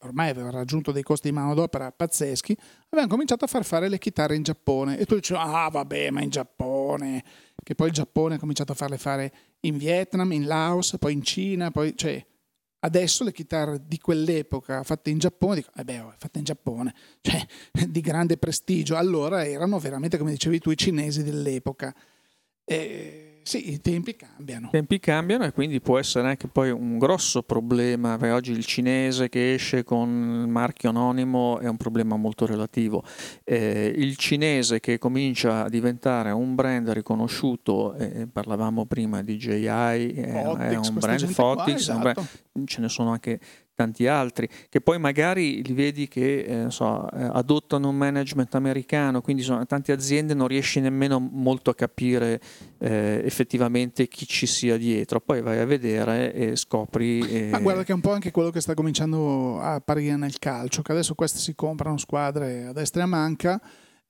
ormai aveva raggiunto dei costi di manodopera pazzeschi, avevano cominciato a far fare le chitarre in Giappone, e tu dici vabbè, ma in Giappone, che poi il Giappone ha cominciato a farle fare in Vietnam, in Laos, poi in Cina, poi adesso le chitarre di quell'epoca fatte in Giappone, dico fatte in Giappone, di grande prestigio. Allora erano veramente, come dicevi tu, i cinesi dell'epoca. Sì, i tempi cambiano. E quindi può essere anche poi un grosso problema, perché oggi il cinese che esce con il marchio anonimo è un problema molto relativo. Il cinese che comincia a diventare un brand riconosciuto, parlavamo prima di DJI, è un brand Fotix, esatto. Ce ne sono anche tanti altri, che poi magari li vedi che adottano un management americano, quindi tante aziende non riesci nemmeno molto a capire effettivamente chi ci sia dietro. Poi vai a vedere e scopri. Ma guarda che è un po' anche quello che sta cominciando a apparire nel calcio, che adesso queste si comprano squadre a destra e a manca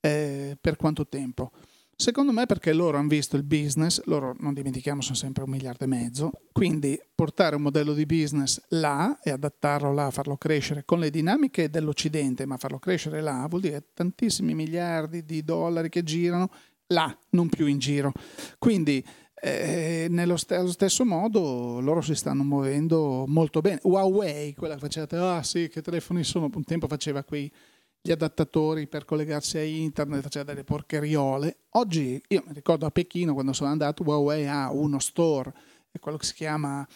per quanto tempo? Secondo me perché loro hanno visto il business, loro non dimentichiamo sono sempre 1,5 miliardi, quindi portare un modello di business là e adattarlo là, farlo crescere con le dinamiche dell'Occidente, ma farlo crescere là vuol dire tantissimi miliardi di dollari che girano là, non più in giro. Quindi allo stesso modo loro si stanno muovendo molto bene. Huawei, quella che facevate, sì, che telefoni sono, un tempo faceva gli adattatori per collegarsi a internet, faceva delle porcheriole. Oggi, io mi ricordo a Pechino quando sono andato, Huawei ha uno store, è quello che si chiama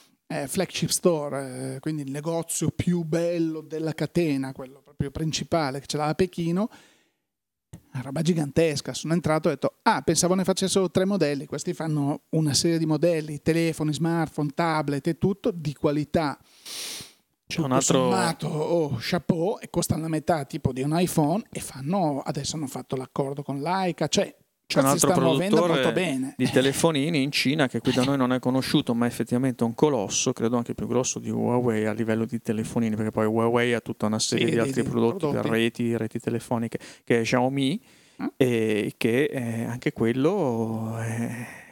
flagship store, quindi il negozio più bello della catena, quello proprio principale che ce l'ha a Pechino, una roba gigantesca. Sono entrato e ho detto, pensavo ne facessero 3 modelli, questi fanno una serie di modelli, telefoni, smartphone, tablet e tutto, di qualità. C'è un altro sommato, chapeau, e costano la metà tipo di un iPhone, e adesso hanno fatto l'accordo con Leica, c'è un altro produttore di telefonini in Cina che qui da noi non è conosciuto, ma è effettivamente un colosso, credo anche più grosso di Huawei a livello di telefonini, perché poi Huawei ha tutta una serie di altri prodotti per reti telefoniche, che è Xiaomi, e che anche quello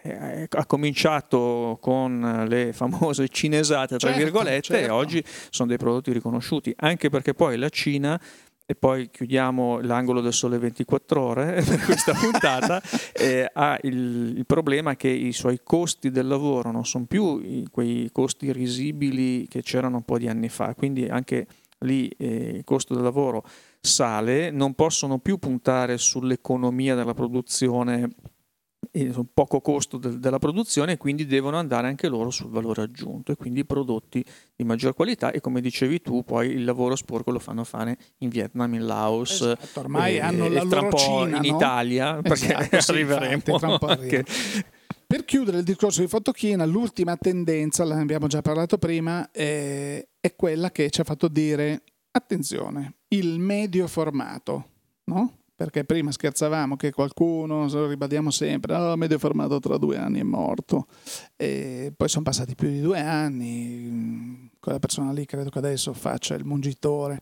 ha cominciato con le famose cinesate, tra virgolette, e oggi sono dei prodotti riconosciuti, anche perché poi la Cina, e poi chiudiamo l'angolo del Sole 24 Ore per questa puntata, ha il problema che i suoi costi del lavoro non sono più quei costi risibili che c'erano un po' di anni fa, quindi anche lì il costo del lavoro sale, non possono più puntare sull'economia della produzione, poco costo della produzione, e quindi devono andare anche loro sul valore aggiunto, e quindi prodotti di maggior qualità. E come dicevi tu, poi il lavoro sporco lo fanno fare in Vietnam, in Laos, esatto, ormai hanno la loro Cina, in Italia, perché arriveremo anche Per chiudere il discorso di Photokina, l'ultima tendenza, ne abbiamo già parlato prima, è quella che ci ha fatto dire attenzione, il medio formato, no? Perché prima scherzavamo che qualcuno, lo ribadiamo sempre, oh, medio formato tra 2 anni è morto, e poi sono passati più di 2 anni, quella persona lì credo che adesso faccia il mungitore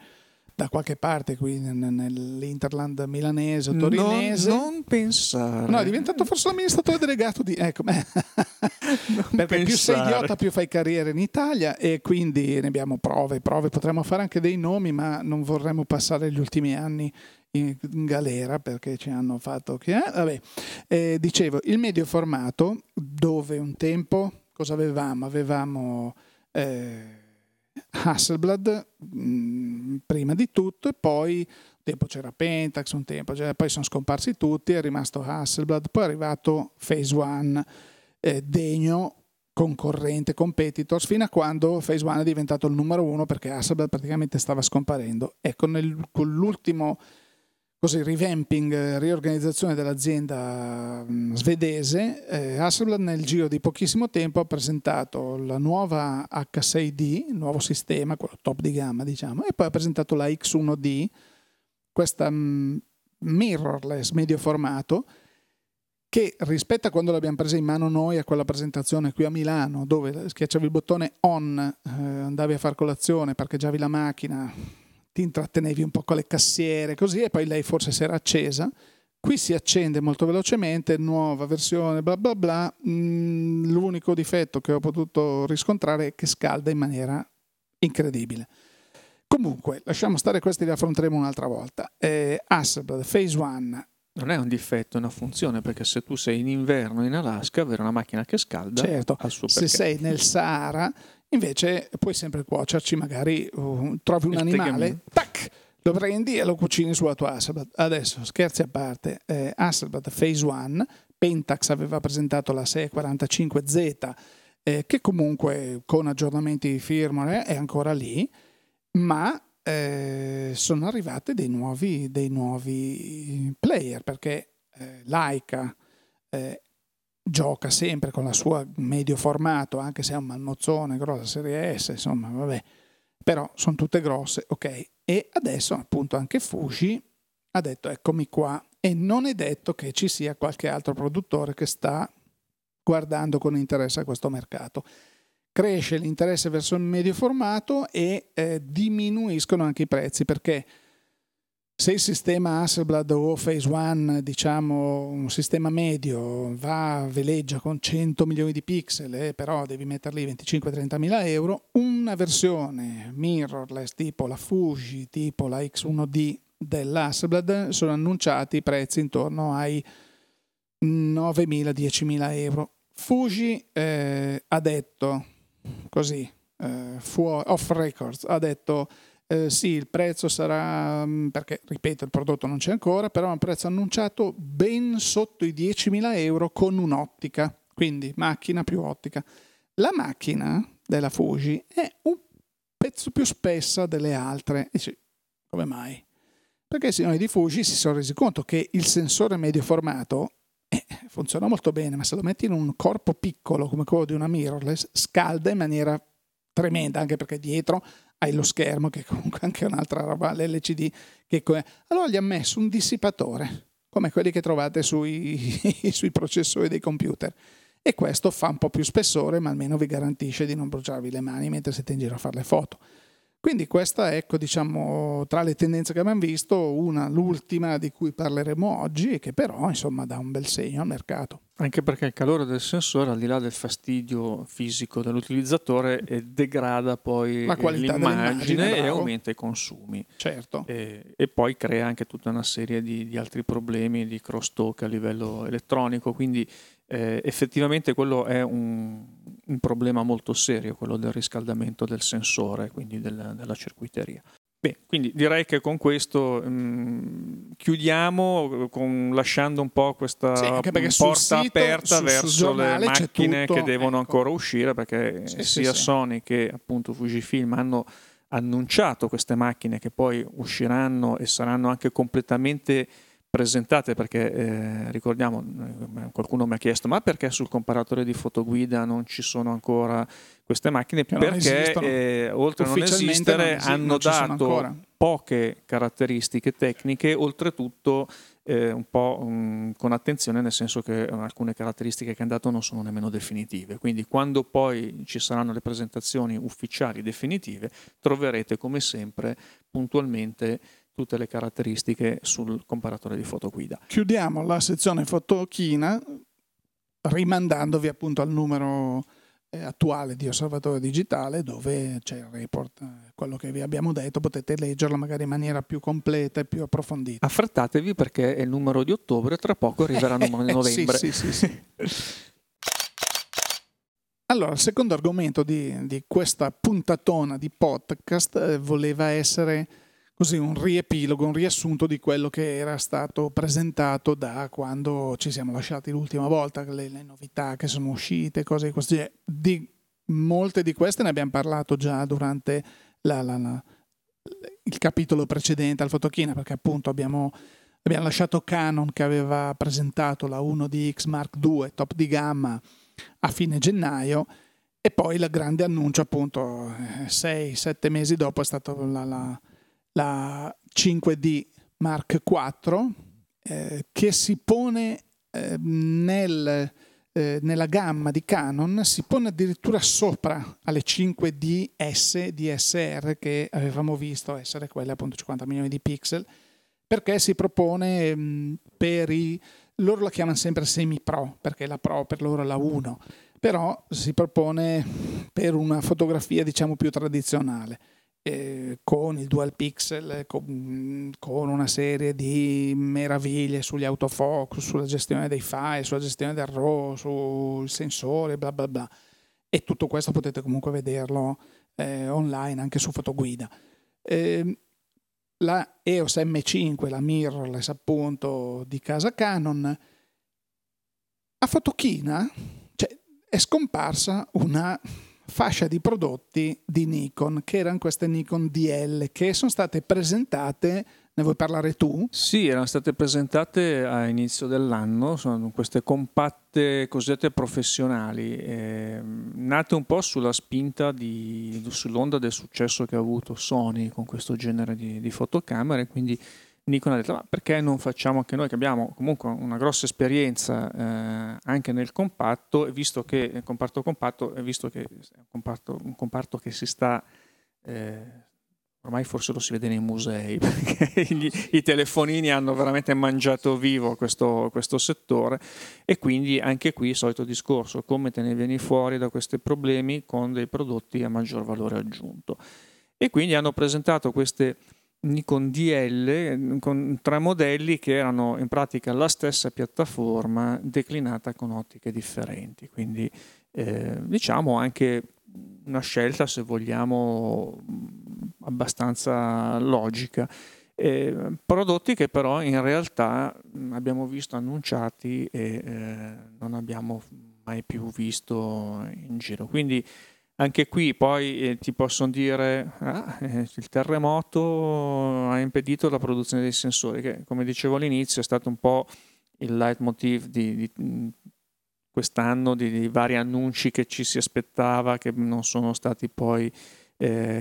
da qualche parte qui nell'Interland milanese o torinese. Non pensare. No, è diventato forse l'amministratore delegato di... Ecco, perché più sei idiota più fai carriera in Italia, e quindi ne abbiamo prove. Potremmo fare anche dei nomi, ma non vorremmo passare gli ultimi anni in galera perché ci hanno fatto... Dicevo, il medio formato, dove un tempo cosa avevamo? Avevamo... Hasselblad prima di tutto, e poi un tempo c'era Pentax, poi sono scomparsi tutti, è rimasto Hasselblad, poi è arrivato Phase One, degno concorrente, competitors, fino a quando Phase One è diventato il numero 1 perché Hasselblad praticamente stava scomparendo. Ecco, con l'ultimo così revamping, riorganizzazione dell'azienda svedese, Hasselblad nel giro di pochissimo tempo ha presentato la nuova H6D, nuovo sistema, quello top di gamma diciamo, e poi ha presentato la X1D, questa mirrorless medio formato, che rispetto a quando l'abbiamo presa in mano noi a quella presentazione qui a Milano, dove schiacciavi il bottone on, andavi a far colazione, parcheggiavi la macchina, ti intrattenevi un po' con le cassiere così, e poi lei forse si era accesa. Qui si accende molto velocemente, nuova versione bla bla bla. L'unico difetto che ho potuto riscontrare è che scalda in maniera incredibile. Comunque lasciamo stare, questi li affronteremo un'altra volta. Hasselblad, Phase One. Non è un difetto, è una funzione, perché se tu sei in inverno in Alaska, avere una macchina che scalda, certo, al suo perché. Se sei nel Sahara invece puoi sempre cuocerci, magari trovi un animale, tac, lo prendi e lo cucini sulla tua Hasselblad. Adesso scherzi a parte, Hasselblad Phase One, Pentax aveva presentato la 645Z, che comunque con aggiornamenti di firmware è ancora lì, ma sono arrivate dei nuovi player, perché Leica gioca sempre con la sua medio formato, anche se è un malmozzone, grossa serie S, insomma, vabbè, però sono tutte grosse, ok. E adesso appunto anche Fuji ha detto eccomi qua, e non è detto che ci sia qualche altro produttore che sta guardando con interesse a questo mercato. Cresce l'interesse verso il medio formato e diminuiscono anche i prezzi, perché se il sistema Hasselblad o Phase One, diciamo un sistema medio, veleggia con 100 milioni di pixel, però devi metterli 25-30 mila euro, una versione mirrorless tipo la Fuji, tipo la X1D dell'Hasselblad, sono annunciati i prezzi intorno ai 9.000-10.000 euro. Fuji ha detto così, off records, ha detto sì, il prezzo sarà, perché ripeto il prodotto non c'è ancora, però è un prezzo annunciato ben sotto i 10.000 euro con un'ottica, quindi macchina più ottica. La macchina della Fuji è un pezzo più spessa delle altre. Dici, come mai? Perché i signori di Fuji si sono resi conto che il sensore medio formato funziona molto bene, ma se lo metti in un corpo piccolo come quello di una mirrorless, scalda in maniera tremenda, anche perché dietro hai lo schermo, che comunque anche un'altra roba, l'LCD. Allora gli ha messo un dissipatore, come quelli che trovate sui processori dei computer. E questo fa un po' più spessore, ma almeno vi garantisce di non bruciarvi le mani mentre siete in giro a fare le foto. Quindi questa, ecco, diciamo, tra le tendenze che abbiamo visto, l'ultima di cui parleremo oggi, e che però, insomma, dà un bel segno al mercato. Anche perché il calore del sensore, al di là del fastidio fisico dell'utilizzatore, degrada poi la qualità dell'immagine e aumenta i consumi. Certo. E poi crea anche tutta una serie di altri problemi di crosstalk a livello elettronico, quindi effettivamente quello è un problema molto serio, quello del riscaldamento del sensore, quindi della circuiteria. Beh, quindi direi che con questo chiudiamo, lasciando un po' questa porta aperta verso le macchine che devono ancora uscire, perché sia Sony che appunto Fujifilm hanno annunciato queste macchine che poi usciranno e saranno anche completamente presentate, perché ricordiamo, qualcuno mi ha chiesto ma perché sul comparatore di Fotoguida non ci sono ancora queste macchine, perché oltre a non esistere hanno dato poche caratteristiche tecniche, oltretutto un po' con attenzione, nel senso che alcune caratteristiche che hanno dato non sono nemmeno definitive, quindi quando poi ci saranno le presentazioni ufficiali definitive troverete come sempre puntualmente tutte le caratteristiche sul comparatore di Fotoguida. Chiudiamo la sezione Photokina rimandandovi appunto al numero attuale di Osservatorio Digitale, dove c'è il report, quello che vi abbiamo detto, potete leggerlo magari in maniera più completa e più approfondita. Affrettatevi perché è il numero di ottobre, tra poco arriveranno novembre. Sì. Allora, il secondo argomento di questa puntatona di podcast voleva essere così un riepilogo, un riassunto di quello che era stato presentato da quando ci siamo lasciati l'ultima volta, le novità che sono uscite, cose di questo genere. Di molte di queste ne abbiamo parlato già durante il capitolo precedente al Photokina, perché appunto abbiamo lasciato Canon, che aveva presentato la 1DX Mark II top di gamma a fine gennaio, e poi il grande annuncio appunto 6-7 mesi dopo è stato la 5D Mark IV, che si pone nella gamma di Canon, si pone addirittura sopra alle 5DS DSR che avevamo visto essere quelle appunto 50 milioni di pixel, perché si propone loro la chiamano sempre semi pro, perché la pro per loro è la 1, però si propone per una fotografia diciamo più tradizionale, con il dual pixel, con una serie di meraviglie sugli autofocus, sulla gestione dei file, sulla gestione del RAW, sul sensore, bla bla bla, e tutto questo potete comunque vederlo online anche su Fotoguida. La EOS M5, la mirrorless appunto di casa Canon, a Photokina cioè, è scomparsa una fascia di prodotti di Nikon, che erano queste Nikon DL, che sono state presentate, ne vuoi parlare tu? Sì, erano state presentate a inizio dell'anno, sono queste compatte cosiddette professionali, nate un po' sulla spinta sull'onda del successo che ha avuto Sony con questo genere di fotocamere, quindi Nikon ha detto ma perché non facciamo anche noi, che abbiamo comunque una grossa esperienza anche nel comparto, e visto che il comparto è visto che è un comparto che si sta ormai forse lo si vede nei musei, perché i telefonini hanno veramente mangiato vivo questo settore, e quindi anche qui il solito discorso, come te ne vieni fuori da questi problemi con dei prodotti a maggior valore aggiunto. E quindi hanno presentato queste Nikon DL con tre modelli che erano in pratica la stessa piattaforma declinata con ottiche differenti, quindi diciamo anche una scelta, se vogliamo, abbastanza logica, prodotti che però in realtà abbiamo visto annunciati e non abbiamo mai più visto in giro, quindi anche qui poi ti possono dire il terremoto ha impedito la produzione dei sensori, che come dicevo all'inizio è stato un po' il leitmotiv di quest'anno, di vari annunci che ci si aspettava che non sono stati poi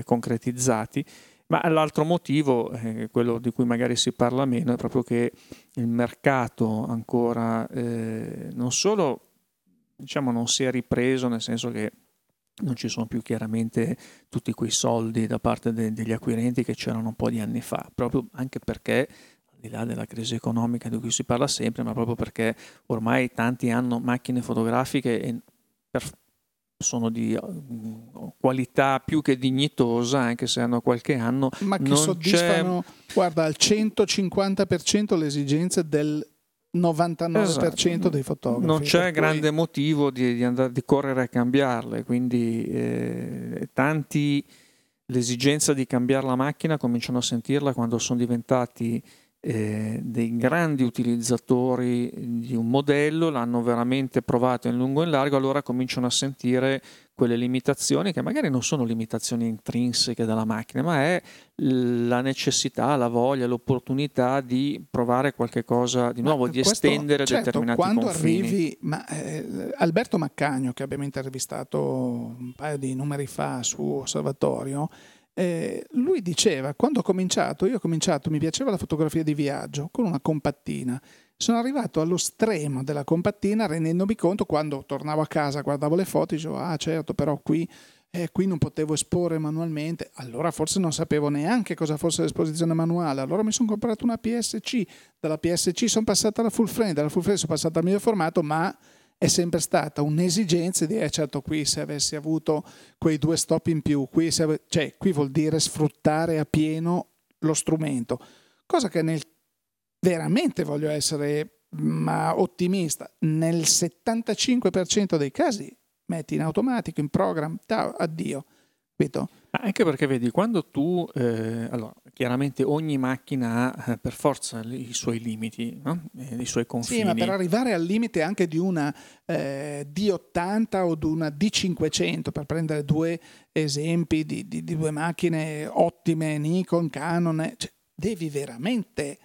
concretizzati. Ma l'altro motivo, quello di cui magari si parla meno, è proprio che il mercato ancora non solo diciamo non si è ripreso, nel senso che non ci sono più chiaramente tutti quei soldi da parte degli acquirenti che c'erano un po' di anni fa, proprio anche perché, al di là della crisi economica di cui si parla sempre, ma proprio perché ormai tanti hanno macchine fotografiche e sono di qualità più che dignitosa, anche se hanno qualche anno, ma che non soddisfano, guarda, al 150% le esigenze del 99% esatto. Dei fotografi. Non c'è grande motivo di correre a cambiarle, quindi tanti l'esigenza di cambiare la macchina cominciano a sentirla quando sono diventati dei grandi utilizzatori di un modello, l'hanno veramente provato in lungo e in largo, allora cominciano a sentire quelle limitazioni che magari non sono limitazioni intrinseche della macchina, ma è la necessità, la voglia, l'opportunità di provare qualche cosa di nuovo, di estendere determinati confini. Arrivi, Alberto Maccagno, che abbiamo intervistato un paio di numeri fa su Osservatorio, lui diceva, quando ho cominciato, mi piaceva la fotografia di viaggio con una compattina. Sono arrivato allo stremo della compattina, rendendomi conto, quando tornavo a casa, guardavo le foto, dicevo, ah certo, però qui non potevo esporre manualmente, allora forse non sapevo neanche cosa fosse l'esposizione manuale, allora mi sono comprato una PSC, dalla PSC sono passata alla full frame, dalla full frame sono passata al medio formato, ma è sempre stata un'esigenza di, certo, qui se avessi avuto quei due stop in più, qui vuol dire sfruttare a pieno lo strumento, cosa che veramente voglio essere ottimista, nel 75% dei casi metti in automatico, in program, addio, capito? Anche perché vedi, quando tu allora chiaramente ogni macchina ha per forza i suoi limiti, no? I suoi confini. Sì, ma per arrivare al limite anche di una D80 o di una D500, per prendere due esempi di due macchine ottime, Nikon, Canon, devi veramente...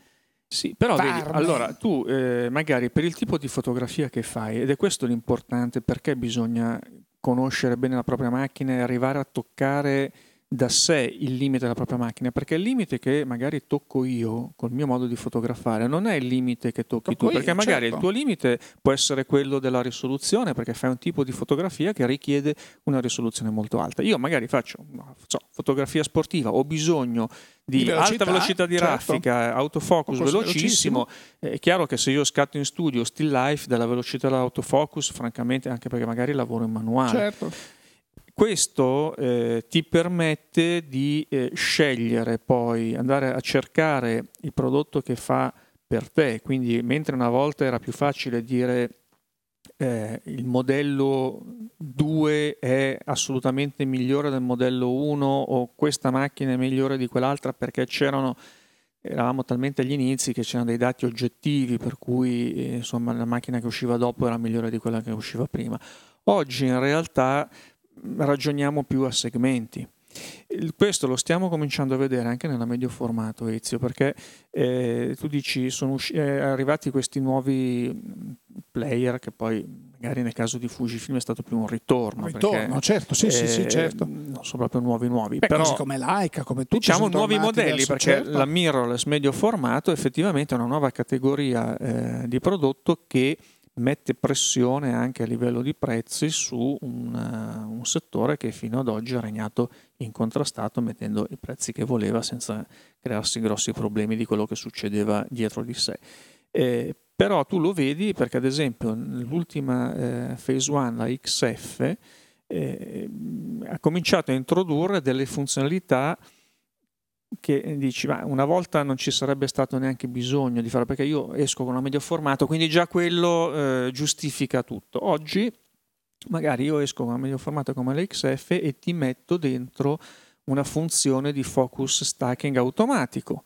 Sì, però vedi, allora tu magari per il tipo di fotografia che fai, ed è questo l'importante, perché bisogna conoscere bene la propria macchina e arrivare a toccare da sé il limite della propria macchina, perché il limite che magari tocco io col mio modo di fotografare non è il limite che tocchi tu, perché magari il tuo limite può essere quello della risoluzione, perché fai un tipo di fotografia che richiede una risoluzione molto alta. Io magari faccio fotografia sportiva, ho bisogno di alta velocità di raffica, autofocus velocissimo. È chiaro che se io scatto in studio still life della velocità dell'autofocus, francamente, anche perché magari lavoro in manuale, questo ti permette di scegliere, poi andare a cercare il prodotto che fa per te. Quindi, mentre una volta era più facile dire il modello 2 è assolutamente migliore del modello 1 o questa macchina è migliore di quell'altra, perché eravamo talmente agli inizi che c'erano dei dati oggettivi per cui insomma la macchina che usciva dopo era migliore di quella che usciva prima. Oggi in realtà ragioniamo più a segmenti. Questo lo stiamo cominciando a vedere anche nella medio formato, Ezio, perché tu dici sono arrivati questi nuovi player, che poi magari nel caso di Fujifilm è stato più un ritorno perché, certo, sì, certo, non sono proprio nuovi. Beh, però così come Leica, come tutti, diciamo nuovi modelli, perché la mirrorless medio formato effettivamente è una nuova categoria di prodotto che mette pressione anche a livello di prezzi su un settore che fino ad oggi ha regnato incontrastato, mettendo i prezzi che voleva senza crearsi grossi problemi di quello che succedeva dietro di sé. Però tu lo vedi, perché ad esempio l'ultima Phase One, la XF, ha cominciato a introdurre delle funzionalità che dici, ma una volta non ci sarebbe stato neanche bisogno di fare, perché io esco con una medio formato, quindi già quello giustifica tutto. Oggi magari io esco con una medio formato come la XF e ti metto dentro una funzione di focus stacking automatico,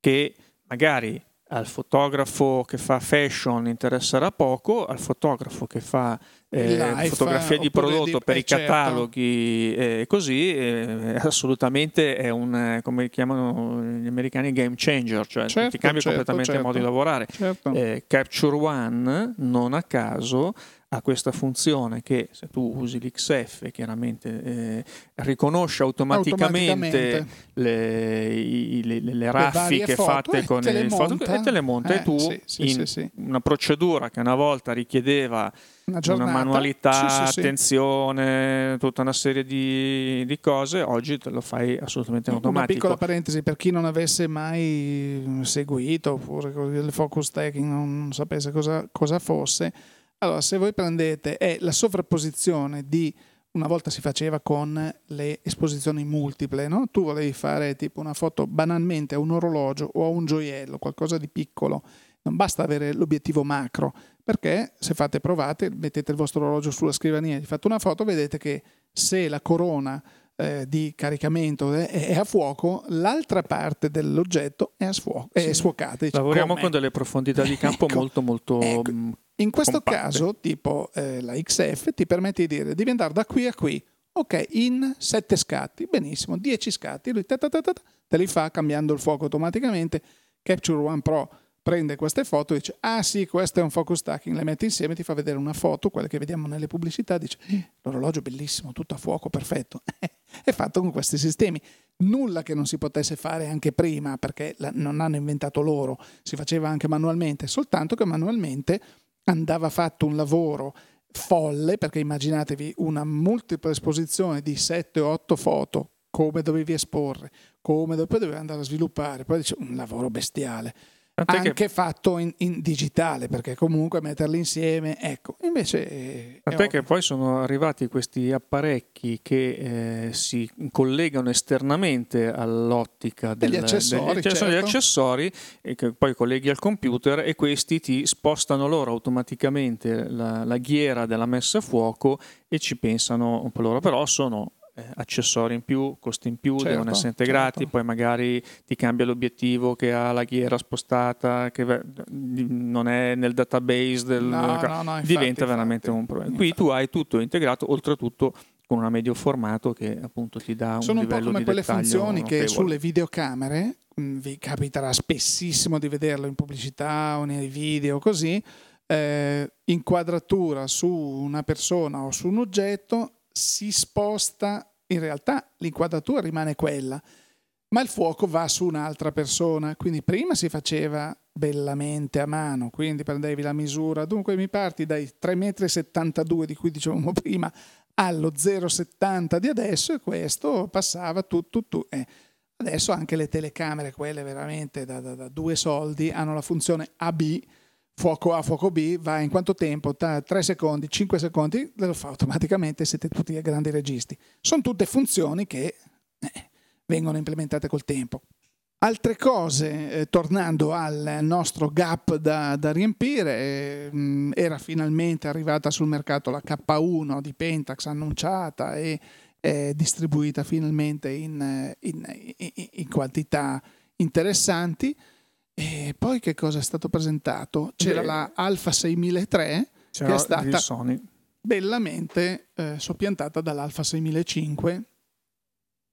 che magari al fotografo che fa fashion interesserà poco, al fotografo che fa fotografia di prodotto per i cataloghi così, assolutamente è un, come chiamano gli americani, game changer, cioè ti cambia completamente il modo di lavorare. Capture One non a caso ha questa funzione che, se tu usi l'XF, chiaramente riconosce automaticamente le raffiche fatte con il foto e te le monta, e tu una procedura che una volta richiedeva una manualità, attenzione, tutta una serie di cose, oggi te lo fai assolutamente in automatico. Una piccola parentesi per chi non avesse mai seguito, oppure il focus stacking non sapesse cosa fosse. Allora, se voi prendete la sovrapposizione di, una volta si faceva con le esposizioni multiple, no? Tu volevi fare tipo una foto banalmente a un orologio o a un gioiello, qualcosa di piccolo, non basta avere l'obiettivo macro, perché se provate, mettete il vostro orologio sulla scrivania, gli fate una foto, vedete che se la corona di caricamento è a fuoco, l'altra parte dell'oggetto è, è sfocata. Dice, lavoriamo con delle profondità di campo molto in questo compatte. Caso tipo la XF ti permette di dire devi andare da qui a qui, ok, in 7 scatti, benissimo, 10 scatti lui te li fa cambiando il fuoco automaticamente. Capture One Pro prende queste foto e dice ah sì, questo è un focus stacking, le mette insieme, ti fa vedere una foto, quella che vediamo nelle pubblicità, dice l'orologio bellissimo, tutto a fuoco, perfetto. È fatto con questi sistemi, nulla che non si potesse fare anche prima, perché non hanno inventato loro, si faceva anche manualmente, soltanto che manualmente andava fatto un lavoro folle, perché immaginatevi una multipla esposizione di 7-8 foto, come dovevi esporre, come dovevi andare a sviluppare, poi dice un lavoro bestiale. Tant'è anche che fatto in digitale, perché comunque metterli insieme, ecco, invece tant'è che poi sono arrivati questi apparecchi che si collegano esternamente all'ottica degli accessori, e che poi colleghi al computer e questi ti spostano loro automaticamente la ghiera della messa a fuoco e ci pensano un po' loro, però sono accessori in più, costi in più, devono essere integrati, poi magari ti cambia l'obiettivo che ha la ghiera spostata, che non è nel database del diventa veramente un problema. Qui tu hai tutto integrato, oltretutto con una medio formato che appunto ti dà sono un livello di dettaglio. Sono un po' come quelle funzioni che sulle videocamere vi capiterà spessissimo di vederlo in pubblicità o nei video così, inquadratura su una persona o su un oggetto si sposta, in realtà l'inquadratura rimane quella, ma il fuoco va su un'altra persona, quindi prima si faceva bellamente a mano, quindi prendevi la misura, dunque mi parti dai 3,72 metri di cui dicevamo prima allo 0,70 di adesso e questo passava tutto. Adesso anche le telecamere, quelle veramente da 2 soldi, hanno la funzione AB, fuoco A, fuoco B, va in quanto tempo? 3 secondi, 5 secondi, lo fa automaticamente, siete tutti grandi registi. Sono tutte funzioni che vengono implementate col tempo. Altre cose, tornando al nostro gap da riempire, era finalmente arrivata sul mercato la K1 di Pentax, annunciata e distribuita finalmente in quantità interessanti. E poi che cosa è stato presentato? C'era la Alpha 6003 che è stata bellamente soppiantata dall'Alpha 6005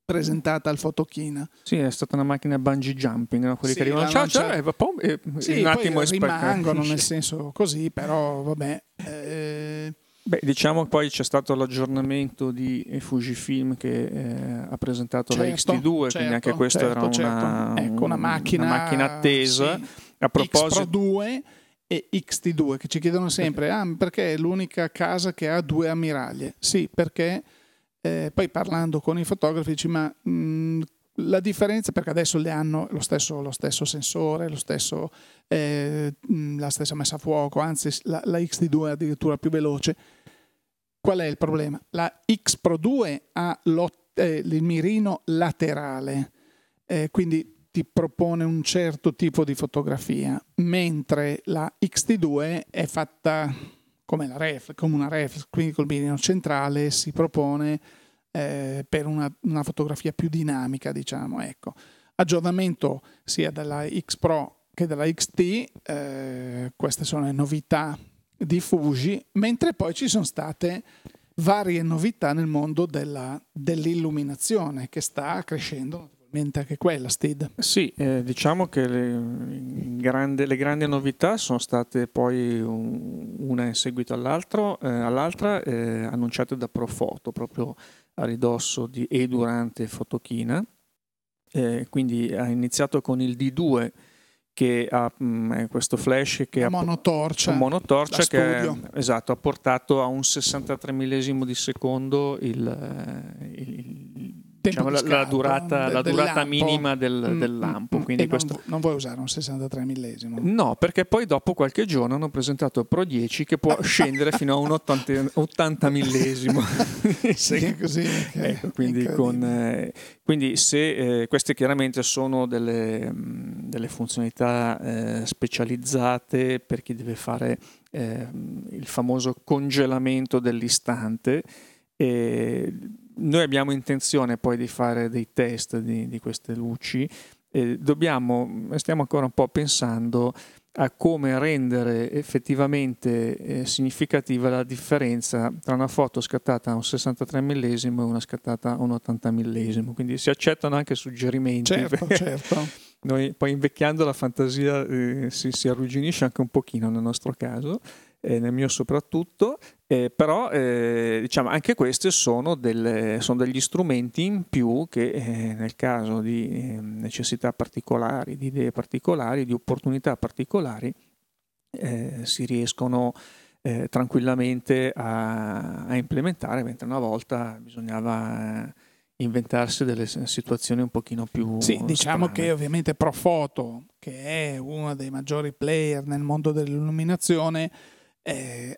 presentata al Photokina. Sì, è stata una macchina bungee jumping, no? Quelli che arrivano un attimo rimangono nel senso così, però vabbè. Diciamo che poi c'è stato l'aggiornamento di Fujifilm che ha presentato la XT2, quindi anche questa era una macchina attesa. Sì. A proposito X-Pro2 e XT2 che ci chiedono sempre perché è l'unica casa che ha 2 ammiraglie. Sì, perché poi parlando con i fotografi dici la differenza, perché adesso le hanno lo stesso sensore, la stessa messa a fuoco, anzi la XT2 è addirittura più veloce. Qual è il problema? La X-Pro2 ha il mirino laterale, quindi ti propone un certo tipo di fotografia, mentre la XT2 è fatta come una reflex, quindi col mirino centrale si propone per una fotografia più dinamica, diciamo, ecco. Aggiornamento sia dalla X-Pro che dalla XT, queste sono le novità di Fuji, mentre poi ci sono state varie novità nel mondo dell'illuminazione che sta crescendo naturalmente anche quella, Steve. Sì, diciamo che le grandi novità sono state poi una in seguito all'altra annunciate da Profoto proprio a ridosso di e durante Photokina, quindi ha iniziato con il D2 che ha questo flash che monotorcia che ha portato a un 63 millesimo di secondo la durata minima del lampo. Quindi questo... non vuoi usare un 63 millesimo? No, perché poi dopo qualche giorno hanno presentato Pro 10 che può scendere fino a un 80 millesimo. Sì, così, quindi, quindi se queste chiaramente sono delle funzionalità specializzate per chi deve fare il famoso congelamento dell'istante. Noi abbiamo intenzione poi di fare dei test di queste luci, stiamo ancora un po' pensando a come rendere effettivamente significativa la differenza tra una foto scattata a un 63 millesimo e una scattata a un 80 millesimo, quindi si accettano anche suggerimenti. Certo. Noi poi, invecchiando, la fantasia si arrugginisce anche un pochino nel nostro caso, nel mio soprattutto, però diciamo anche questi sono degli strumenti in più che nel caso di necessità particolari, di idee particolari, di opportunità particolari, si riescono tranquillamente a implementare, mentre una volta bisognava inventarsi delle situazioni un pochino più diciamo strane. Che ovviamente Profoto, che è uno dei maggiori player nel mondo dell'illuminazione,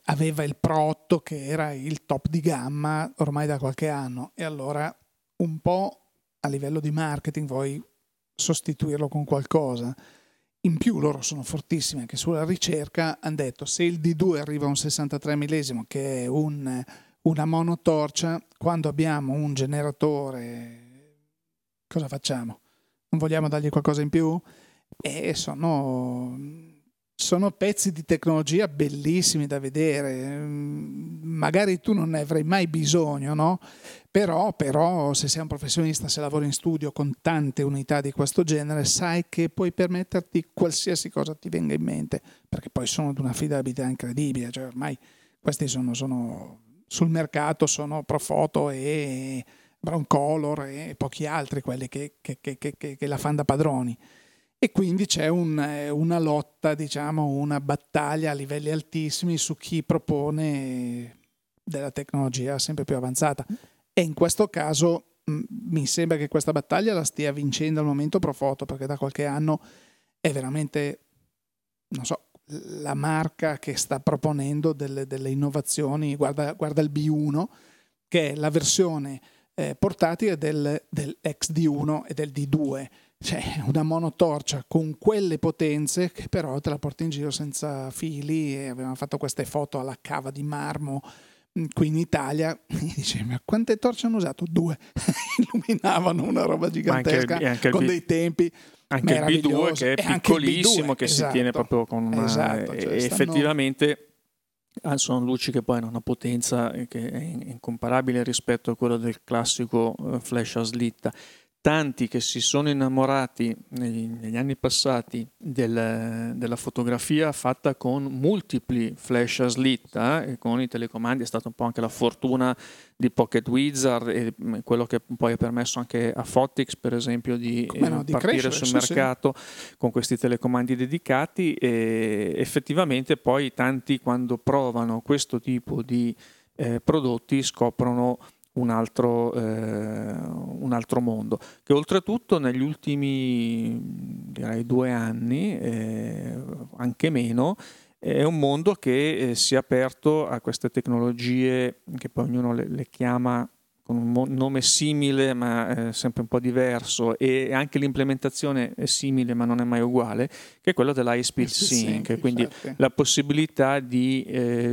aveva il Pro 8 che era il top di gamma ormai da qualche anno, e allora un po' a livello di marketing vuoi sostituirlo con qualcosa in più. Loro sono fortissimi anche sulla ricerca, hanno detto se il D2 arriva a un 63 millesimo che è una monotorcia, quando abbiamo un generatore cosa facciamo? Non vogliamo dargli qualcosa in più? E sono pezzi di tecnologia bellissimi da vedere, magari tu non ne avrai mai bisogno, no? Però se sei un professionista, se lavori in studio con tante unità di questo genere, sai che puoi permetterti qualsiasi cosa ti venga in mente, perché poi sono di un'affidabilità incredibile, cioè ormai questi sono sul mercato, sono Profoto e Browncolor e pochi altri quelli che la fanno da padroni. E quindi c'è una lotta, diciamo, una battaglia a livelli altissimi su chi propone della tecnologia sempre più avanzata. E in questo caso mi sembra che questa battaglia la stia vincendo al momento Profoto, perché da qualche anno è veramente, non so, la marca che sta proponendo delle innovazioni. Guarda il B1, che è la versione portatile del XD1 e del D2. C'è una monotorcia con quelle potenze che però te la porti in giro senza fili, e avevamo fatto queste foto alla Cava di Marmo qui in Italia e dice ma quante torce hanno usato? 2 illuminavano una roba gigantesca anche con dei tempi, anche il B2 che è piccolissimo, B2, che esatto, si tiene proprio con una, esatto, cioè effettivamente sono luci che poi hanno una potenza che è incomparabile rispetto a quella del classico flash a slitta. Tanti che si sono innamorati negli anni passati della fotografia fatta con multipli flash a slitta e con i telecomandi, è stata un po' anche la fortuna di Pocket Wizard e quello che poi ha permesso anche a Fotix, per esempio, di partire sul mercato con questi telecomandi dedicati. E effettivamente poi tanti, quando provano questo tipo di prodotti, scoprono un altro mondo, che oltretutto negli ultimi, direi, 2 anni, anche meno, è un mondo che si è aperto a queste tecnologie che poi ognuno le chiama con un nome simile ma sempre un po' diverso, e anche l'implementazione è simile ma non è mai uguale, che è quella dell'high speed sync, quindi la possibilità di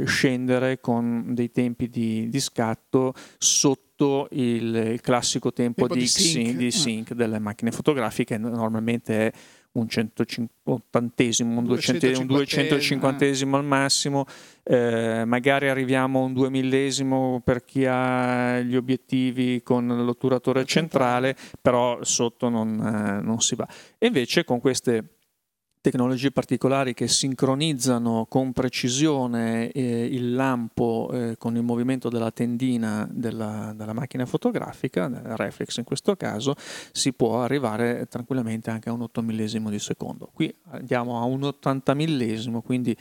scendere con dei tempi di scatto sotto il classico tempo di sync delle macchine fotografiche, normalmente è un 150esimo, un 250esimo al massimo, magari arriviamo a un 2000esimo per chi ha gli obiettivi con l'otturatore centrale, però sotto non si va. E invece con queste tecnologie particolari che sincronizzano con precisione il lampo con il movimento della tendina della macchina fotografica, del reflex in questo caso, si può arrivare tranquillamente anche a un 8 millesimo di secondo. Qui andiamo a un 80 millesimo, quindi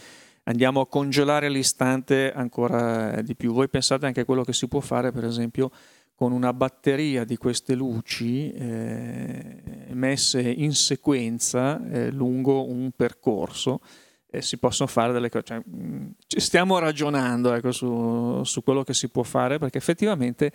andiamo a congelare l'istante ancora di più. Voi pensate anche a quello che si può fare, per esempio, con una batteria di queste luci messe in sequenza lungo un percorso, si possono fare delle cose. Cioè, stiamo ragionando su quello che si può fare, perché effettivamente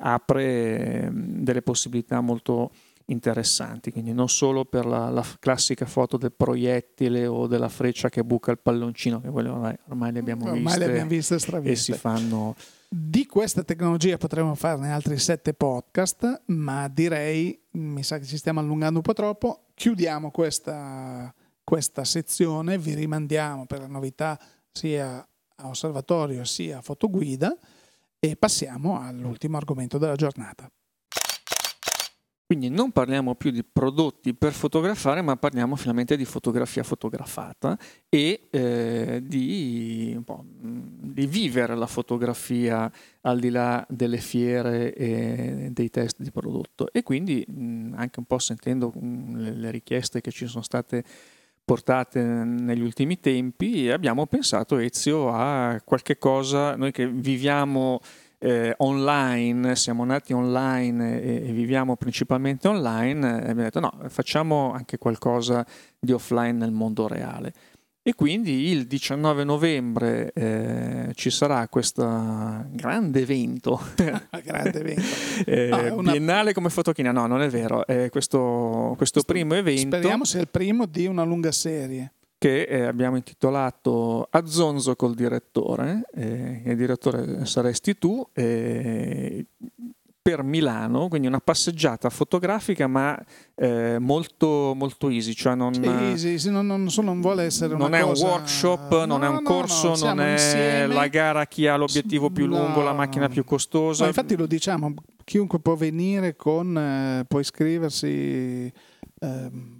apre delle possibilità molto interessanti, quindi non solo per la classica foto del proiettile o della freccia che buca il palloncino, che ormai le abbiamo viste e si fanno Di questa tecnologia potremmo farne altri 7 podcast, ma direi, mi sa che ci stiamo allungando un po' troppo, chiudiamo questa sezione, vi rimandiamo per la novità sia a Osservatorio sia a Fotoguida e passiamo all'ultimo argomento della giornata. Quindi non parliamo più di prodotti per fotografare, ma parliamo finalmente di fotografia fotografata e di vivere la fotografia al di là delle fiere e dei test di prodotto. E quindi anche un po' sentendo le richieste che ci sono state portate negli ultimi tempi, abbiamo pensato, Ezio, a qualche cosa, noi che viviamo online, siamo nati online e viviamo principalmente online, abbiamo detto no, facciamo anche qualcosa di offline nel mondo reale. E quindi il 19 novembre ci sarà questo grande evento, biennale come Photokina, no, non è vero, è questo primo evento, speriamo sia il primo di una lunga serie, che abbiamo intitolato A Zonzo col direttore, il direttore saresti tu, per Milano, quindi una passeggiata fotografica ma molto, molto easy, cioè non vuole essere una non cosa... è un workshop, non è un corso, non è insieme. La gara a chi ha l'obiettivo più lungo, la macchina più costosa. Ma infatti lo diciamo, chiunque può venire può iscriversi...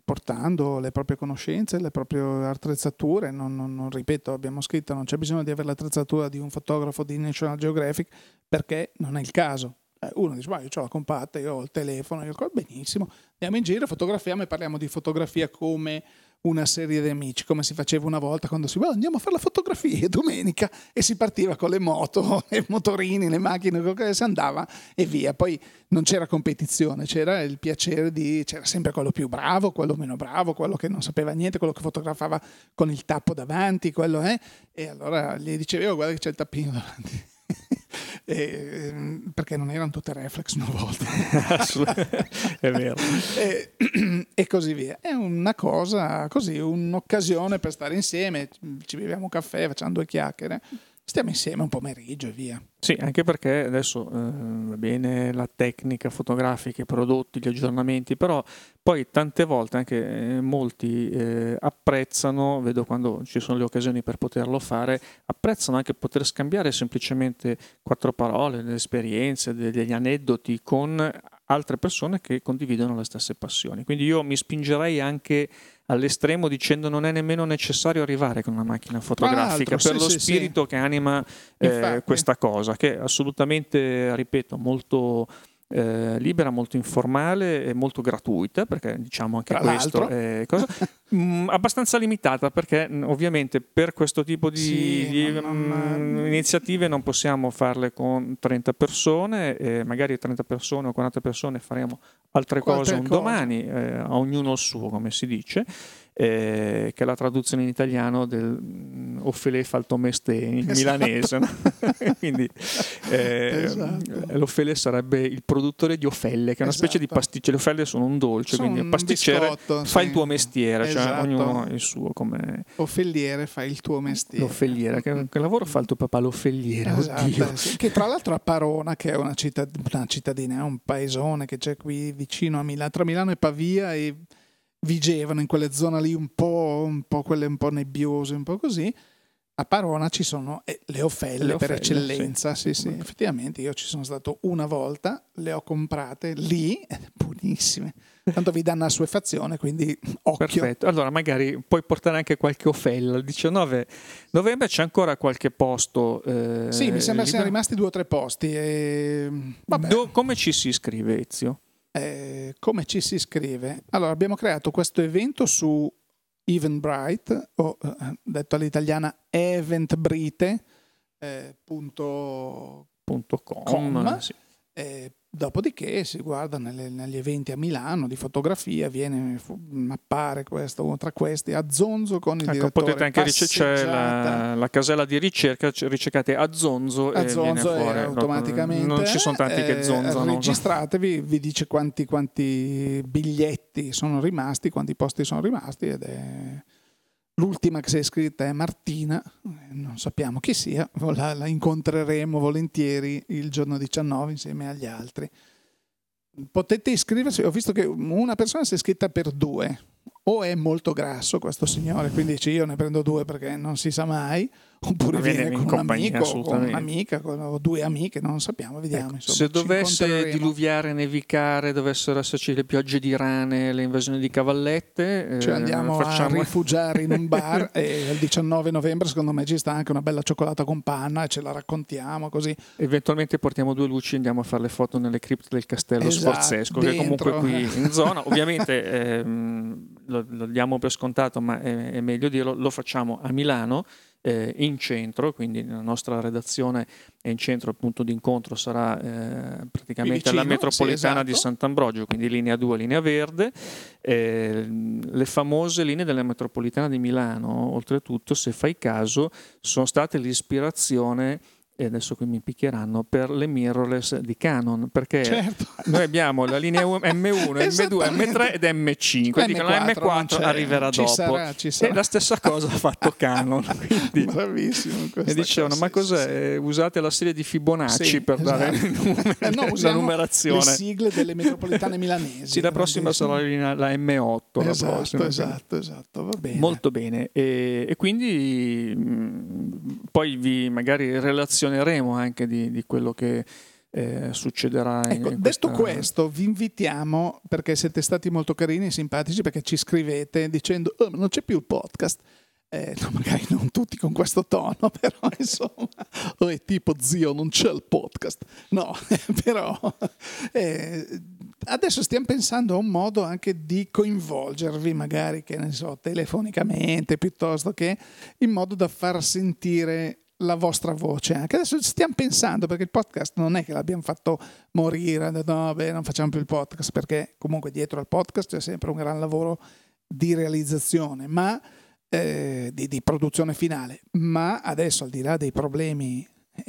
portando le proprie conoscenze, le proprie attrezzature, non ripeto, abbiamo scritto non c'è bisogno di avere l'attrezzatura di un fotografo di National Geographic perché non è il caso. Uno dice io ho la compatta, io ho il telefono, benissimo, andiamo in giro, fotografiamo e parliamo di fotografia come una serie di amici, come si faceva una volta quando andiamo a fare la fotografia domenica e si partiva con le moto, i motorini, le macchine, si andava e via. Poi non c'era competizione, c'era il piacere c'era sempre quello più bravo, quello meno bravo, quello che non sapeva niente, quello che fotografava con il tappo davanti, e allora gli dicevo guarda che c'è il tappino davanti. Perché non erano tutte reflex una volta è vero e così via. È una cosa così, un'occasione per stare insieme, ci beviamo un caffè, facciamo 2 chiacchiere, stiamo insieme un pomeriggio e via. Sì, anche perché adesso va bene la tecnica fotografica, i prodotti, gli aggiornamenti, però poi tante volte anche molti apprezzano, vedo quando ci sono le occasioni per poterlo fare, apprezzano anche poter scambiare semplicemente 4 parole, delle esperienze, degli aneddoti con altre persone che condividono le stesse passioni. Quindi io mi spingerei anche all'estremo dicendo non è nemmeno necessario arrivare con una macchina fotografica spirito che anima questa cosa, che è assolutamente, ripeto, molto libera, molto informale e molto gratuita, perché diciamo anche questo è cosa abbastanza limitata, perché ovviamente per questo tipo di iniziative non possiamo farle con 30 persone, magari 30 persone o 40 persone faremo altre cose. Domani, a ognuno il suo, come si dice, che è la traduzione in italiano del o filè falto meste in milanese, no? Quindi l'ofele sarebbe il produttore di ofelle, che è una specie di pasticcio. Le ofelle sono un dolce, quindi il pasticcere fa il tuo mestiere, cioè ognuno il suo, come ofelliere fa il tuo mestiere. L'ofelliera, che lavoro fa il tuo papà? L'ofelliera, che tra l'altro a Parona, che è una cittadina, è un paesone che c'è qui vicino a Milano, tra Milano e Pavia, e vigevano in quelle zone lì un po' quelle un po' nebbiose, un po' così. A Parona ci sono le ofelle per eccellenza, sì. Effettivamente io ci sono stato una volta, le ho comprate lì, buonissime. Tanto vi danno assuefazione, quindi occhio. Perfetto, allora magari puoi portare anche qualche ofella. Il 19 novembre c'è ancora qualche posto. Sì, mi sembra siano rimasti 2 o 3 posti. Come ci si iscrive, Ezio? Come ci si iscrive? Allora, abbiamo creato questo evento su Eventbrite, o detto all'italiana eventbrite.com. Sì. Dopodiché si guarda negli eventi a Milano di fotografia, viene mappare questo, uno tra questi, A Zonzo con il direttore. Potete anche c'è la casella di ricerca, ricercate A Zonzo e viene fuori automaticamente. Non ci sono tanti che zonzano. Registratevi, vi dice quanti biglietti sono rimasti, quanti posti sono rimasti, ed è L'ultima che si è iscritta è Martina, non sappiamo chi sia, la incontreremo volentieri il giorno 19 insieme agli altri. Potete iscriversi, ho visto che una persona si è iscritta per due, o è molto grasso questo signore, quindi dice io ne prendo due perché non si sa mai, oppure viene con un amico, con un'amica, o due amiche, non sappiamo, vediamo. Ecco, insomma, se dovesse diluviare, nevicare, dovessero esserci le piogge di rane, le invasioni di cavallette, ci andiamo a rifugiare in un bar e il 19 novembre secondo me ci sta anche una bella cioccolata con panna e ce la raccontiamo così. Eventualmente portiamo due luci e andiamo a fare le foto nelle cripte del castello, esatto, Sforzesco, dentro, che comunque qui in zona ovviamente lo diamo per scontato, ma è meglio dirlo, lo facciamo a Milano, in centro, quindi la nostra redazione è in centro, il punto d'incontro sarà praticamente alla metropolitana, sì, esatto, di Sant'Ambrogio, quindi linea 2, linea verde, le famose linee della metropolitana di Milano, oltretutto se fai caso sono state l'ispirazione, e adesso qui mi picchieranno, per le mirrorless di Canon, perché certo, noi abbiamo la linea M1, M2, M3 ed M5, M4, dicono la M4 arriverà dopo, ci sarà. E la stessa cosa ha fatto Canon, quindi bravissimo, e dicevano cosa, ma cos'è, sì, usate la serie di Fibonacci, sì, per dare, esatto, la numerazione, le sigle delle metropolitane milanesi, sì, la prossima sarà la M8, esatto, la prossima. esatto, va bene, molto bene, e quindi poi vi magari relazione anche di quello che succederà. Ecco, detto questo, vi invitiamo, perché siete stati molto carini e simpatici, perché ci scrivete dicendo ma non c'è più il podcast. No, magari non tutti con questo tono, però insomma, è tipo zio non c'è il podcast, no, però adesso stiamo pensando a un modo anche di coinvolgervi, magari, che ne so, telefonicamente, piuttosto che in modo da far sentire la vostra voce anche. Adesso stiamo pensando, perché il podcast non è che l'abbiamo fatto morire, no, beh, non facciamo più il podcast, perché comunque dietro al podcast c'è sempre un gran lavoro di realizzazione, ma di produzione finale, ma adesso, al di là dei problemi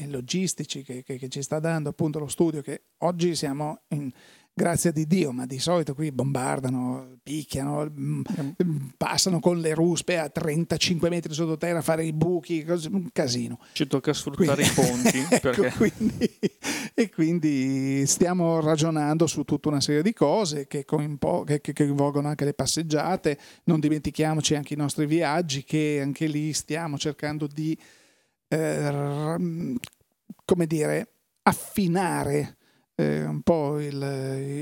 logistici che ci sta dando appunto lo studio, che oggi siamo in, grazie di Dio, ma di solito qui bombardano, picchiano, passano con le ruspe a 35 metri sottoterra a fare i buchi, un casino. Ci tocca sfruttare i ponti. Perché... ecco, quindi stiamo ragionando su tutta una serie di cose che coinvolgono anche le passeggiate. Non dimentichiamoci anche i nostri viaggi, che anche lì stiamo cercando di, come dire, affinare un po',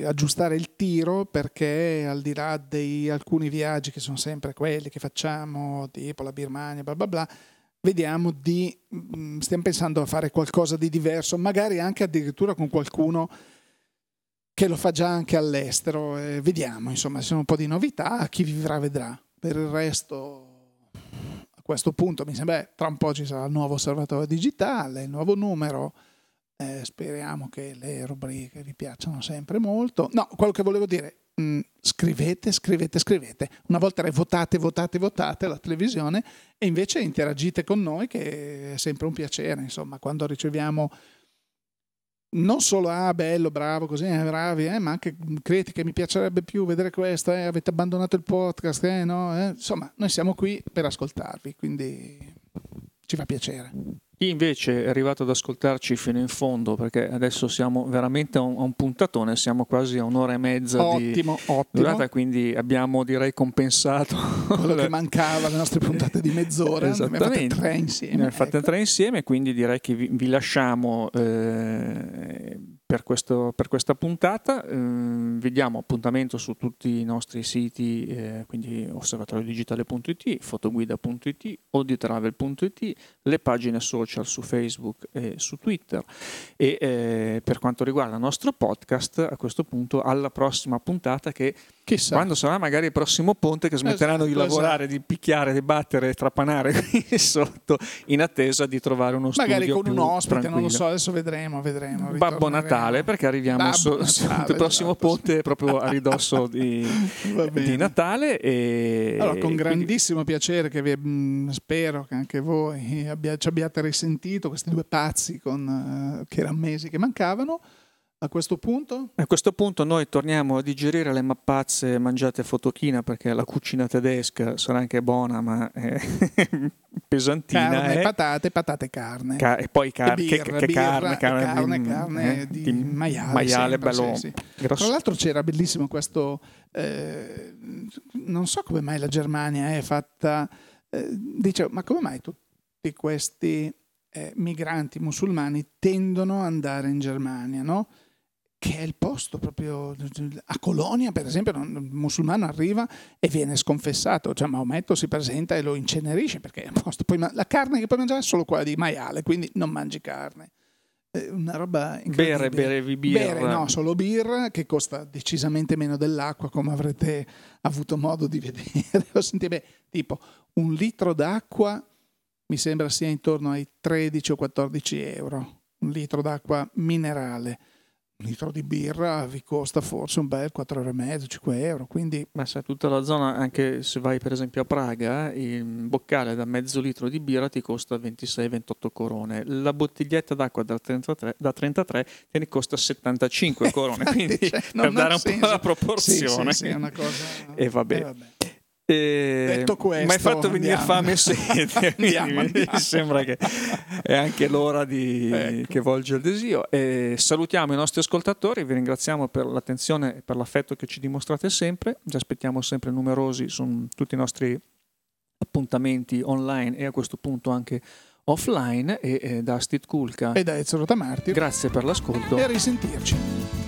aggiustare il tiro, perché al di là di alcuni viaggi che sono sempre quelli che facciamo, tipo la Birmania, bla bla bla, vediamo stiamo pensando a fare qualcosa di diverso, magari anche addirittura con qualcuno che lo fa già anche all'estero, vediamo, insomma, ci sono un po' di novità, chi vivrà vedrà. Per il resto, a questo punto mi sembra tra un po' ci sarà il nuovo Osservatorio Digitale, il nuovo numero. Speriamo che le rubriche vi piacciono sempre molto. No, quello che volevo dire, scrivete. Una volta votate alla televisione, e invece interagite con noi, che è sempre un piacere, insomma, quando riceviamo non solo bello, bravo, così, bravi, ma anche critiche, mi piacerebbe più vedere questo, avete abbandonato il podcast, no, insomma, noi siamo qui per ascoltarvi, quindi ci fa piacere. Chi invece è arrivato ad ascoltarci fino in fondo, perché adesso siamo veramente a un puntatone, siamo quasi a un'ora e mezza di durata, quindi abbiamo, direi, compensato quello che mancava, le nostre puntate di mezz'ora. Esattamente, ne abbiamo fatte tre insieme, quindi direi che vi lasciamo per questa puntata. Vi diamo appuntamento su tutti i nostri siti, quindi osservatoriodigitale.it, fotoguida.it, odtravel.it, le pagine social su Facebook e su Twitter, e per quanto riguarda il nostro podcast, a questo punto alla prossima puntata, che chissà quando sarà, magari il prossimo ponte, che smetteranno di lavorare, di picchiare, di battere, trapanare qui sotto, in attesa di trovare uno studio, magari con un ospite tranquillo. Non lo so, adesso vedremo. Babbo Natale, perché arriviamo il prossimo ponte proprio a ridosso di Natale, e allora, con grandissimo piacere che spero che anche voi ci abbiate risentito questi due pazzi che erano mesi che mancavano. A questo punto noi torniamo a digerire le mappazze mangiate a Photokina, perché la cucina tedesca sarà anche buona, ma è pesantina. Carne, patate e carne. E poi carne, birra, carne di maiale bello. Sì, sì. Tra l'altro c'era bellissimo questo, non so come mai la Germania è fatta, dicevo, ma come mai tutti questi migranti musulmani tendono ad andare in Germania, no? Che è il posto proprio, a Colonia per esempio un musulmano arriva e viene sconfessato, cioè Maometto si presenta e lo incenerisce perché è un posto, poi la carne che puoi mangiare è solo quella di maiale, quindi non mangi carne, è una roba incredibile. Solo birra che costa decisamente meno dell'acqua, come avrete avuto modo di vedere o sentire, tipo un litro d'acqua mi sembra sia intorno ai 13 o 14 euro, un litro d'acqua minerale. Un litro di birra vi costa forse un bel 4,5, 5 euro. Quindi... Ma se tutta la zona, anche se vai per esempio a Praga, il boccale da mezzo litro di birra ti costa 26-28 corone. La bottiglietta d'acqua da 33 te ne costa 75 corone. Quindi cioè, per dare un senso. Po' la proporzione. Sì, è una cosa... E va bene. Detto questo, mi hai fatto venire fame e sete. Mi sembra che è anche l'ora che volge il desio. Salutiamo i nostri ascoltatori, vi ringraziamo per l'attenzione e per l'affetto che ci dimostrate sempre. Vi aspettiamo sempre numerosi su tutti i nostri appuntamenti online e a questo punto anche offline. E da Steve Kulka e da Ezra Rota Martir, grazie per l'ascolto e a risentirci.